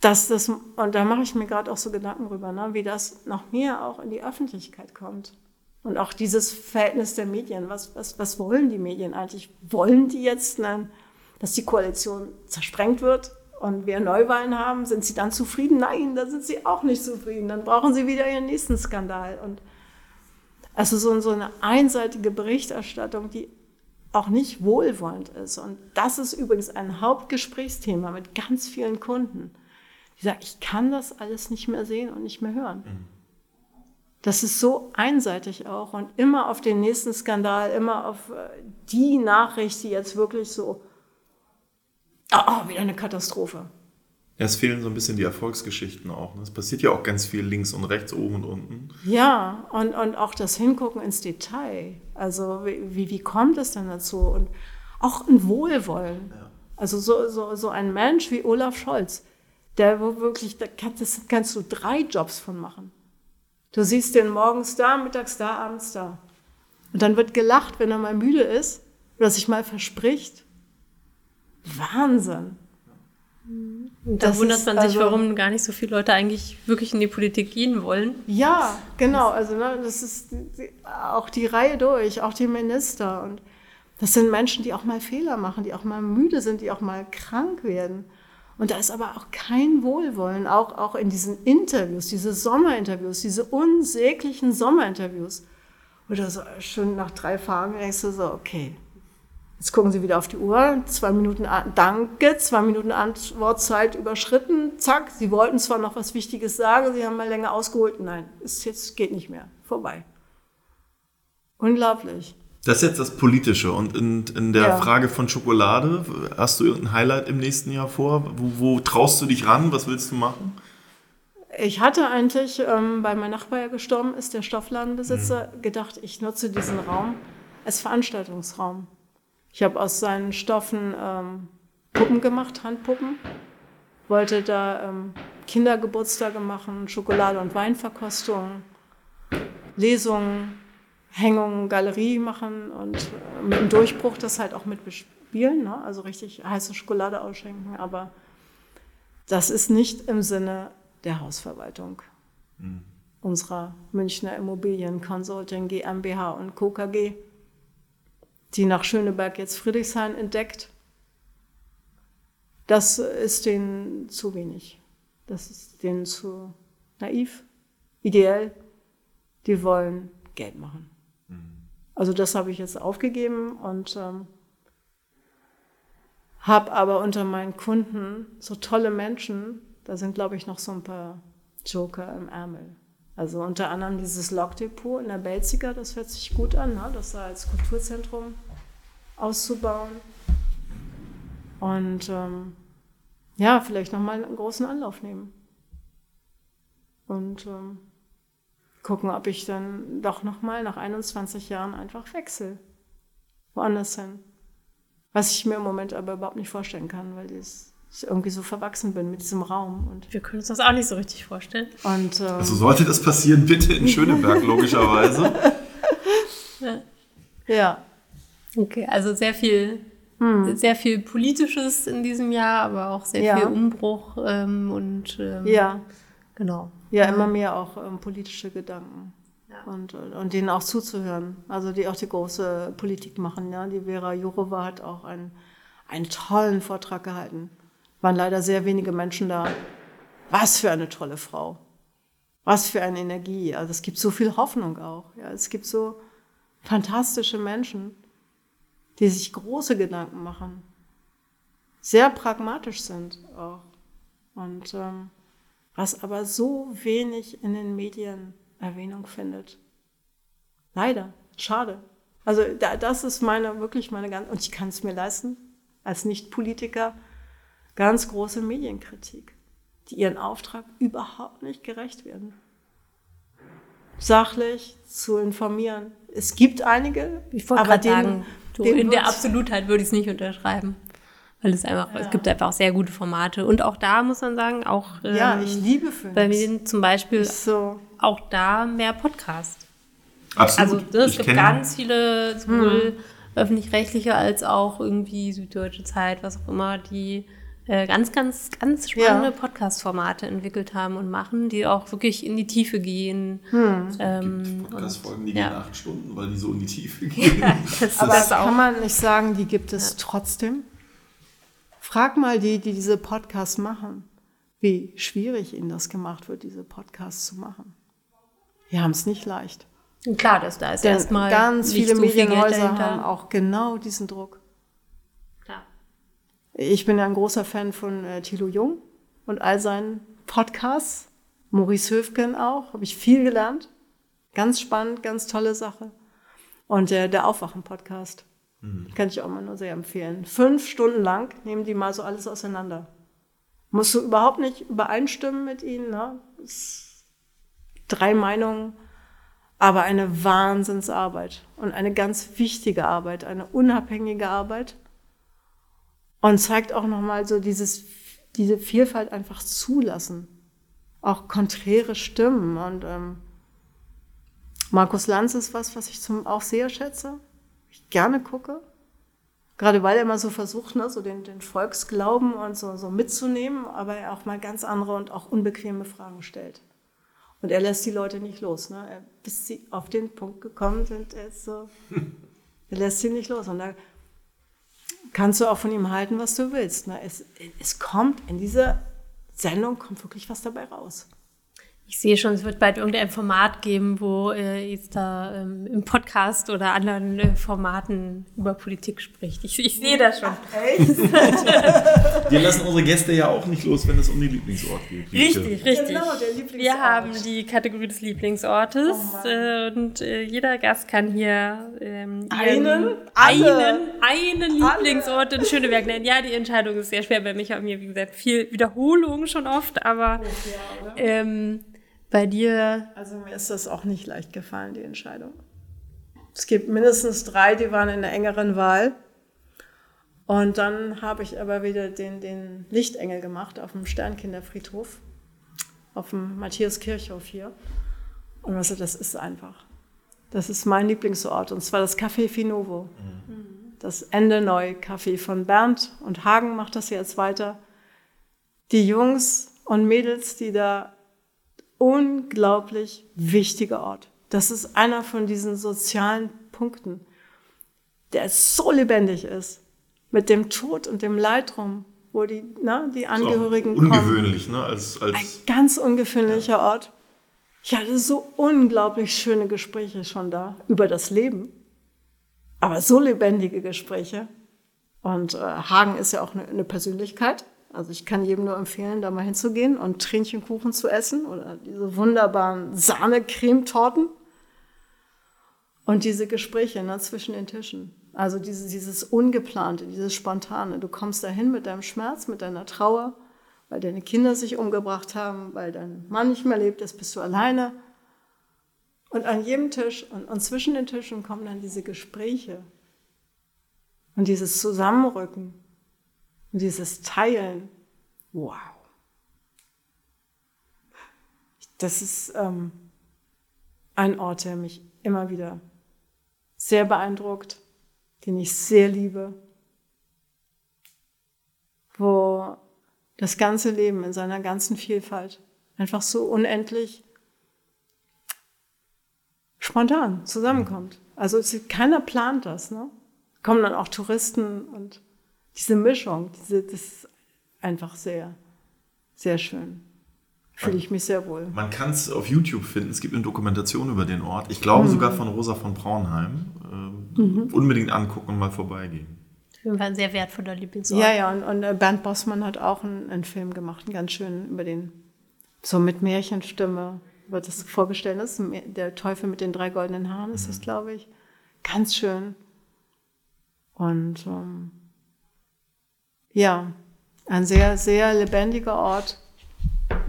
Das, das, und da mache ich mir gerade auch so Gedanken drüber, ne, wie das nach mir auch in die Öffentlichkeit kommt. Und auch dieses Verhältnis der Medien. Was, was, was wollen die Medien eigentlich? Wollen die jetzt, ne, dass die Koalition zersprengt wird und wir Neuwahlen haben? Sind sie dann zufrieden? Nein, dann sind sie auch nicht zufrieden. Dann brauchen sie wieder ihren nächsten Skandal. Und also so, so eine einseitige Berichterstattung, die auch nicht wohlwollend ist. Und das ist übrigens ein Hauptgesprächsthema mit ganz vielen Kunden. Die sagen, ich kann das alles nicht mehr sehen und nicht mehr hören. Mhm. Das ist so einseitig auch und immer auf den nächsten Skandal, immer auf die Nachricht, die jetzt wirklich so, ah, oh, wieder eine Katastrophe. Ja, es fehlen so ein bisschen die Erfolgsgeschichten auch. Ne? Es passiert ja auch ganz viel links und rechts, oben und unten. Ja, und, und auch das Hingucken ins Detail. Also wie, wie kommt es denn dazu? Und auch ein Wohlwollen. Ja. Also so, so, so ein Mensch wie Olaf Scholz, der wirklich, da kannst, kannst du drei Jobs von machen. Du siehst den morgens da, mittags da, abends da. Und dann wird gelacht, wenn er mal müde ist oder sich mal verspricht. Wahnsinn. Da das wundert man sich, also, warum gar nicht so viele Leute eigentlich wirklich in die Politik gehen wollen. Ja, genau. Also ne, das ist auch die Reihe durch, auch die Minister. Und das sind Menschen, die auch mal Fehler machen, die auch mal müde sind, die auch mal krank werden. Und da ist aber auch kein Wohlwollen, auch, auch in diesen Interviews, diese Sommerinterviews, diese unsäglichen Sommerinterviews. Oder so schon nach drei Fragen denkst du so, okay. Jetzt gucken sie wieder auf die Uhr, zwei Minuten, danke, zwei Minuten Antwortzeit überschritten, zack, sie wollten zwar noch was Wichtiges sagen, sie haben mal länger ausgeholt, nein, ist jetzt geht nicht mehr, vorbei. Unglaublich. Das ist jetzt das Politische und in, in der ja. Frage von Schokolade, hast du irgendein Highlight im nächsten Jahr vor? Wo, wo traust du dich ran, was willst du machen? Ich hatte eigentlich, ähm, weil mein Nachbar ja gestorben ist, der Stoffladenbesitzer, mhm. gedacht, ich nutze diesen Raum als Veranstaltungsraum. Ich habe aus seinen Stoffen ähm, Puppen gemacht, Handpuppen. Wollte da ähm, Kindergeburtstage machen, Schokolade- und Weinverkostungen, Lesungen, Hängungen, Galerie machen und äh, mit dem Durchbruch das halt auch mit bespielen. Ne? Also richtig heiße Schokolade ausschenken. Aber das ist nicht im Sinne der Hausverwaltung mhm. unserer Münchner Immobilien Consulting GmbH und Co. K G, die nach Schöneberg jetzt Friedrichshain entdeckt, das ist denen zu wenig. Das ist denen zu naiv, ideell. Die wollen Geld machen. Mhm. Also das habe ich jetzt aufgegeben und ähm, habe aber unter meinen Kunden so tolle Menschen, da sind, glaube ich, noch so ein paar Joker im Ärmel. Also unter anderem dieses Lokdepot in der Belziger, das hört sich gut an, ne? Das da als Kulturzentrum auszubauen. Und ähm, ja, vielleicht nochmal einen großen Anlauf nehmen. Und ähm, gucken, ob ich dann doch nochmal nach einundzwanzig Jahren einfach wechsle. Woanders hin. Was ich mir im Moment aber überhaupt nicht vorstellen kann, weil das... ich irgendwie so verwachsen bin mit diesem Raum. Und wir können uns das auch nicht so richtig vorstellen. Und, ähm, also sollte das passieren, bitte in Schöneberg, logischerweise. Ja. ja. Okay, also sehr viel, hm. sehr viel Politisches in diesem Jahr, aber auch sehr ja. viel Umbruch ähm, und ähm, ja. genau. Ja, immer mehr auch ähm, politische Gedanken. Ja. Und, und denen auch zuzuhören. Also die auch die große Politik machen. Ja? Die Vera Jourova hat auch einen, einen tollen Vortrag gehalten. Waren leider sehr wenige Menschen da. Was für eine tolle Frau. Was für eine Energie. Also es gibt so viel Hoffnung auch. Ja, es gibt so fantastische Menschen, die sich große Gedanken machen. Sehr pragmatisch sind auch. Und ähm, was aber so wenig in den Medien Erwähnung findet. Leider. Schade. Also da, das ist meine, wirklich meine ganze... Und ich kann es mir leisten, als Nicht-Politiker... ganz große Medienkritik, die ihren Auftrag überhaupt nicht gerecht werden. Sachlich zu informieren. Es gibt einige, ich wollte aber den, sagen, du, den in der Absolutheit würde ich es nicht unterschreiben. Weil es einfach, ja. es gibt einfach auch sehr gute Formate. Und auch da muss man sagen, auch ähm, ja, ich liebe bei mir zum Beispiel so. Auch da mehr Podcast. Absolut. Also es ich gibt ganz viele, sowohl hm. öffentlich-rechtliche als auch irgendwie Süddeutsche Zeit, was auch immer, die äh, ganz, ganz, ganz spannende ja. Podcast-Formate entwickelt haben und machen, die auch wirklich in die Tiefe gehen. Hm. Ähm, es gibt Podcast-Folgen, die ja. gehen acht Stunden, weil die so in die Tiefe gehen. Ja, das aber das kann man nicht sagen, die gibt es ja. trotzdem. Frag mal die, die diese Podcasts machen, wie schwierig ihnen das gemacht wird, diese Podcasts zu machen. Die haben es nicht leicht. Klar, dass da ist Denn erstmal ganz viele so Medienhäuser viel haben auch genau diesen Druck. Klar. Ich bin ja ein großer Fan von äh, Thilo Jung und all seinen Podcasts. Maurice Höfgen auch, habe ich viel gelernt. Ganz spannend, ganz tolle Sache. Und äh, der Aufwachen-Podcast, mhm. kann ich auch mal nur sehr empfehlen. Fünf Stunden lang nehmen die mal so alles auseinander. Musst du überhaupt nicht übereinstimmen mit ihnen, ne? Drei Meinungen. Aber eine Wahnsinnsarbeit und eine ganz wichtige Arbeit, eine unabhängige Arbeit und zeigt auch nochmal so dieses, diese Vielfalt einfach zulassen, auch konträre Stimmen. Und ähm, Markus Lanz ist was, was ich zum, auch sehr schätze, ich gerne gucke, gerade weil er immer so versucht, ne, so den, den Volksglauben und so, so mitzunehmen, aber er auch mal ganz andere und auch unbequeme Fragen stellt. Und er lässt die Leute nicht los, ne? Er, bis sie auf den Punkt gekommen sind, er, ist so, er lässt sie nicht los. Und da kannst du auch von ihm halten, was du willst, ne? Es, es kommt, in dieser Sendung kommt wirklich was dabei raus. Ich sehe schon, es wird bald irgendein Format geben, wo äh, jetzt da ähm, im Podcast oder anderen äh, Formaten über Politik spricht. Ich, ich sehe das schon. Ach, echt? Wir lassen unsere Gäste ja auch nicht los, wenn es um den Lieblingsort geht. Richtig, richtig. Genau, der Lieblingsort. Wir haben die Kategorie des Lieblingsortes oh äh, und äh, jeder Gast kann hier ähm, einen, einen, einen Lieblingsort in Schöneberg nennen. Ja, die Entscheidung ist sehr schwer bei mich und mir, wie gesagt, viel Wiederholung schon oft, aber ja, ähm, bei dir? Also mir ist das auch nicht leicht gefallen, die Entscheidung. Es gibt mindestens drei, die waren in der engeren Wahl. Und dann habe ich aber wieder den, den Lichtengel gemacht auf dem Sternkinderfriedhof, auf dem Matthäus-Kirchhof hier. Und also das ist einfach. Das ist mein Lieblingsort, und zwar das Café Finovo. Mhm. Das Ende Neu Café von Bernd und Hagen macht das jetzt weiter. Die Jungs und Mädels, die da unglaublich wichtiger Ort. Das ist einer von diesen sozialen Punkten, der so lebendig ist, mit dem Tod und dem Leid drum, wo die, ne, die Angehörigen kommen. Ungewöhnlich, ne? Als, als Ein ganz ungewöhnlicher ja. Ort. Ich hatte so unglaublich schöne Gespräche schon da über das Leben, aber so lebendige Gespräche. Und äh, Hagen ist ja auch eine, eine Persönlichkeit. Also ich kann jedem nur empfehlen, da mal hinzugehen und Tränchenkuchen zu essen oder diese wunderbaren Sahne-Cremetorten und diese Gespräche, ne, zwischen den Tischen. Also dieses, dieses Ungeplante, dieses Spontane. Du kommst dahin mit deinem Schmerz, mit deiner Trauer, weil deine Kinder sich umgebracht haben, weil dein Mann nicht mehr lebt, jetzt bist du alleine. Und an jedem Tisch und, und zwischen den Tischen kommen dann diese Gespräche und dieses Zusammenrücken. Und dieses Teilen, wow. Das ist ähm, ein Ort, der mich immer wieder sehr beeindruckt, den ich sehr liebe, wo das ganze Leben in seiner ganzen Vielfalt einfach so unendlich spontan zusammenkommt. Also keiner plant das, ne? Kommen dann auch Touristen und diese Mischung, diese, das ist einfach sehr, sehr schön. Fühle ich mich sehr wohl. Man kann es auf YouTube finden. Es gibt eine Dokumentation über den Ort. Ich glaube mhm. sogar von Rosa von Braunheim. Äh, mhm. Unbedingt angucken und mal vorbeigehen. Auf jeden Fall ein sehr wertvoller Lieblingsort. Ja, ja. Und, und Bernd Bossmann hat auch einen, einen Film gemacht, einen ganz schönen, über den, so mit Märchenstimme, wird das vorgestellt. Das ist der Teufel mit den drei goldenen Haaren, ist mhm. das, glaube ich. Ganz schön. Und ähm, ja, ein sehr, sehr lebendiger Ort.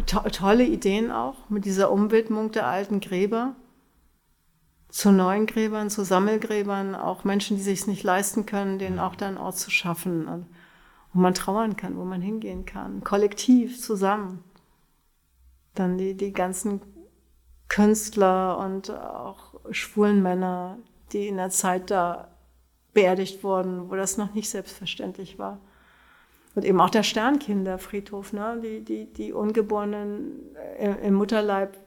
To- tolle Ideen auch mit dieser Umwidmung der alten Gräber zu neuen Gräbern, zu Sammelgräbern, auch Menschen, die sich es nicht leisten können, denen auch da einen Ort zu schaffen, und wo man trauern kann, wo man hingehen kann, kollektiv, zusammen. Dann die, die ganzen Künstler und auch schwulen Männer, die in der Zeit da beerdigt wurden, wo das noch nicht selbstverständlich war. Und eben auch der Sternkinderfriedhof, ne? die, die, die Ungeborenen im Mutterleib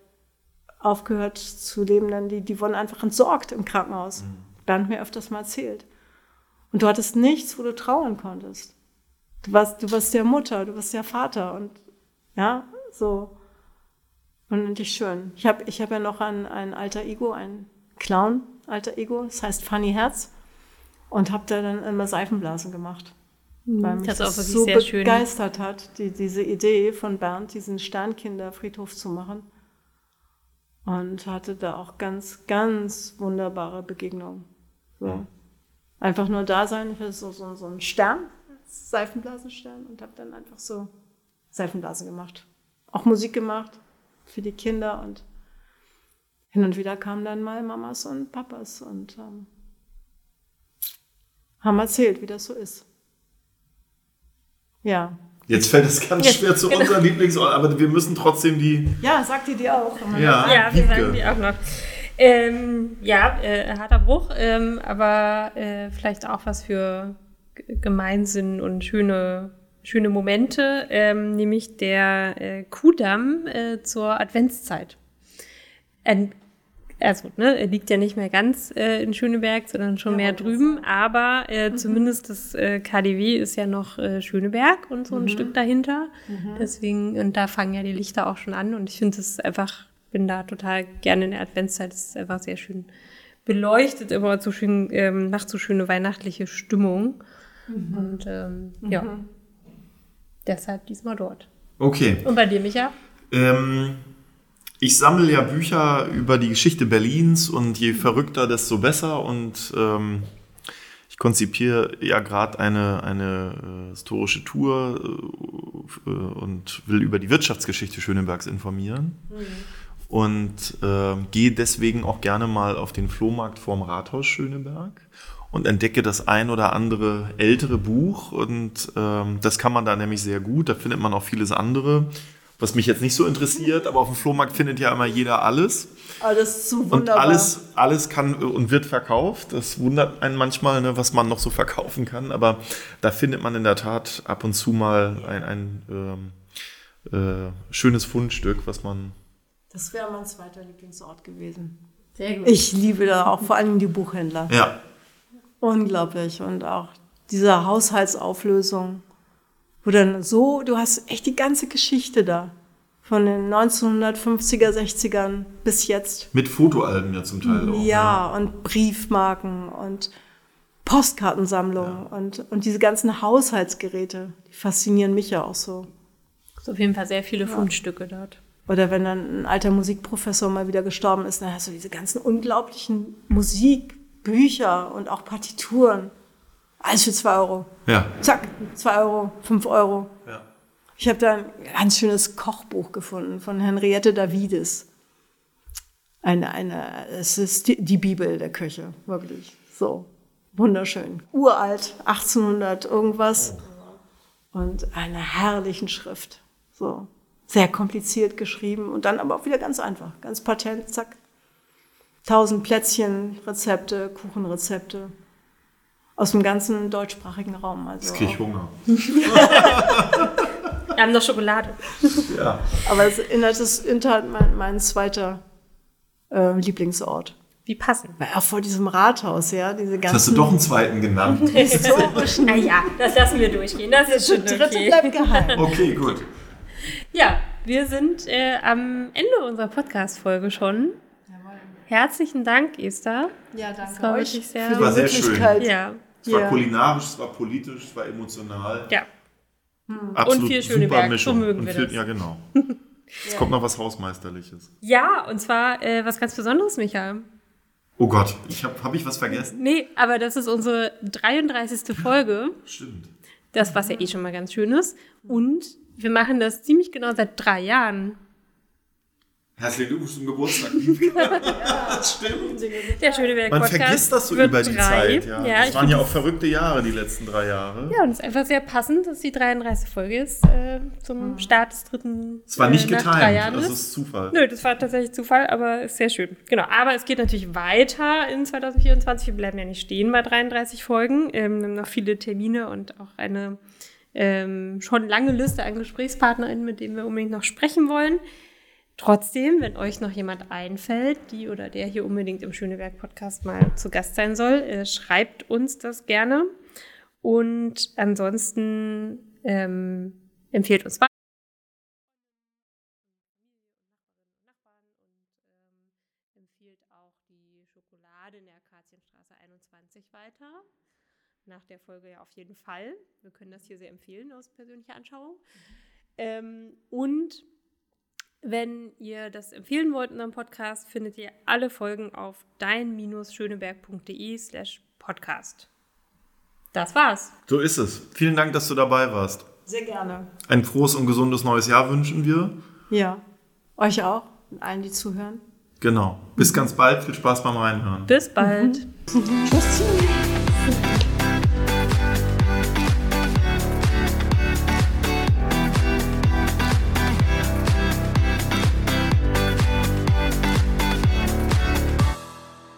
aufgehört zu Lebenden, die, die wurden einfach entsorgt im Krankenhaus. Mhm. Bernd mir öfters mal erzählt. Und du hattest nichts, wo du trauern konntest. Du warst, du warst ja Mutter, du warst ja Vater und ja, so. Unendlich schön. Ich habe ich hab ja noch ein, ein alter Ego, ein Clown-alter Ego, das heißt Funny Herz, und habe da dann immer Seifenblasen gemacht, weil mich das, das auch so sehr begeistert schön. hat, die, diese Idee von Bernd, diesen Sternkinderfriedhof zu machen. Und hatte da auch ganz, ganz wunderbare Begegnungen. So. Ja. Einfach nur da sein, ich hatte so, so, so einen Stern, Seifenblasenstern, und habe dann einfach so Seifenblasen gemacht. Auch Musik gemacht für die Kinder, und hin und wieder kamen dann mal Mamas und Papas und ähm, haben erzählt, wie das so ist. Ja. Jetzt fällt es ganz Jetzt, schwer zu genau. unserem Lieblingsort, aber wir müssen trotzdem die... Ja, sagt ihr die auch. Ja, ja, wir sagen die auch noch. Ähm, ja, äh, harter Bruch, ähm, aber äh, vielleicht auch was für G- Gemeinsinn und schöne, schöne Momente, ähm, nämlich der äh, Kuhdamm äh, zur Adventszeit. Ein, also, ne, er liegt ja nicht mehr ganz äh, in Schöneberg, sondern schon ja, mehr drüben, so. aber äh, mhm. zumindest das äh, K D W ist ja noch äh, Schöneberg und so ein mhm. Stück dahinter. Mhm. Deswegen, und da fangen ja die Lichter auch schon an, und ich finde es einfach, bin da total gerne in der Adventszeit, es ist einfach sehr schön beleuchtet, immer so schön, ähm, macht so schöne weihnachtliche Stimmung. Mhm. Und ähm, mhm. ja, deshalb diesmal dort. Okay. Und bei dir, Micha? Ähm, ich sammle ja Bücher über die Geschichte Berlins, und je verrückter, desto besser. Und ähm, ich konzipiere ja gerade eine, eine äh, historische Tour äh, und will über die Wirtschaftsgeschichte Schönebergs informieren. Mhm. Und äh, gehe deswegen auch gerne mal auf den Flohmarkt vorm Rathaus Schöneberg und entdecke das ein oder andere ältere Buch. Und ähm, das kann man da nämlich sehr gut. Da findet man auch vieles andere, was mich jetzt nicht so interessiert. Aber auf dem Flohmarkt findet ja immer jeder alles. Aber das ist so wunderbar. Und alles, alles kann und wird verkauft. Das wundert einen manchmal, ne, was man noch so verkaufen kann. Aber da findet man in der Tat ab und zu mal ein, ein ähm, äh, schönes Fundstück, was man... Das wäre mein zweiter Lieblingsort gewesen. Sehr gut. Ich liebe da auch vor allem die Buchhändler. Ja. Unglaublich. Und auch diese Haushaltsauflösung, wo dann so, du hast echt die ganze Geschichte da. Von den neunzehnhundertfünfziger, sechzigern bis jetzt. Mit Fotoalben ja zum Teil auch. Ja, ja. Und Briefmarken und Postkartensammlungen, ja. und, und diese ganzen Haushaltsgeräte, die faszinieren mich ja auch so. Es sind auf jeden Fall sehr viele ja. Fundstücke dort. Oder wenn dann ein alter Musikprofessor mal wieder gestorben ist, dann hast du diese ganzen unglaublichen Musikbücher und auch Partituren. Alles für zwei Euro. Ja. Zack, zwei Euro, fünf Euro. Ja. Ich habe da ein ganz schönes Kochbuch gefunden von Henriette Davides. Eine, eine, es ist die, die Bibel der Köche, wirklich. So, wunderschön. Uralt, achtzehnhundert irgendwas. Und einer herrlichen Schrift. So. Sehr kompliziert geschrieben und dann aber auch wieder ganz einfach, ganz patent, zack. Tausend Plätzchen, Rezepte, Kuchenrezepte aus dem ganzen deutschsprachigen Raum. Also jetzt krieg ich Hunger. Wir haben noch Schokolade. Ja. Aber das ist in Tat mein, mein zweiter äh, Lieblingsort. Wie passend. Ja, vor diesem Rathaus, ja, diese ganzen... Das hast du doch einen zweiten genannt. Na ja, das lassen wir durchgehen, das ist schon okay. Der dritte bleibt geheim. Okay, gut. Ja, wir sind äh, am Ende unserer Podcast-Folge schon. Jawohl. Herzlichen Dank, Esther. Ja, danke das war euch. Wirklich sehr, war sehr schön. Ja. Es war ja. kulinarisch, es war politisch, es war emotional. Ja. Hm. Absolut und viel Schöneberg, so mögen und wir viel, das. Ja, genau. Es ja. kommt noch was Hausmeisterliches. Ja, und zwar äh, was ganz Besonderes, Michael. Oh Gott, ich habe hab ich was vergessen? Nee, aber das ist unsere dreiunddreißigste Folge. Stimmt. Das, was ja eh schon mal ganz schön ist. Und wir machen das ziemlich genau seit drei Jahren. Herzlichen Glückwunsch zum Geburtstag. Ja, das stimmt. Der Schöneberg-Podcast. Man vergisst das so über die drei. Zeit. Ja. Ja, das waren ja auch verrückte Jahre, die letzten drei Jahre. Ja, und es ist einfach sehr passend, dass die dreiunddreißigste Folge ist äh, zum Start des dritten. Es war nicht äh, getimt, das ist Zufall. Nö, das war tatsächlich Zufall, aber ist sehr schön. Genau, aber es geht natürlich weiter in zwanzig vierundzwanzig. Wir bleiben ja nicht stehen bei dreiunddreißig Folgen. Ähm, wir haben noch viele Termine und auch eine ähm, schon lange Liste an GesprächspartnerInnen, mit denen wir unbedingt noch sprechen wollen. Trotzdem, wenn euch noch jemand einfällt, die oder der hier unbedingt im Schöneberg-Podcast mal zu Gast sein soll, äh, schreibt uns das gerne. Und ansonsten ähm, empfehlt uns weiter. Empfiehlt auch die Schokolade in der Akazienstraße einundzwanzig weiter. Nach der Folge ja auf jeden Fall. Wir können das hier sehr empfehlen aus persönlicher Anschauung. Ähm, und... Wenn ihr das empfehlen wollt in unserem Podcast, findet ihr alle Folgen auf dein-schöneberg.de slash podcast. Das war's. So ist es. Vielen Dank, dass du dabei warst. Sehr gerne. Ein frohes und gesundes neues Jahr wünschen wir. Ja, euch auch und allen, die zuhören. Genau. Bis ganz bald. Viel Spaß beim Reinhören. Bis bald. Mhm. Tschüss.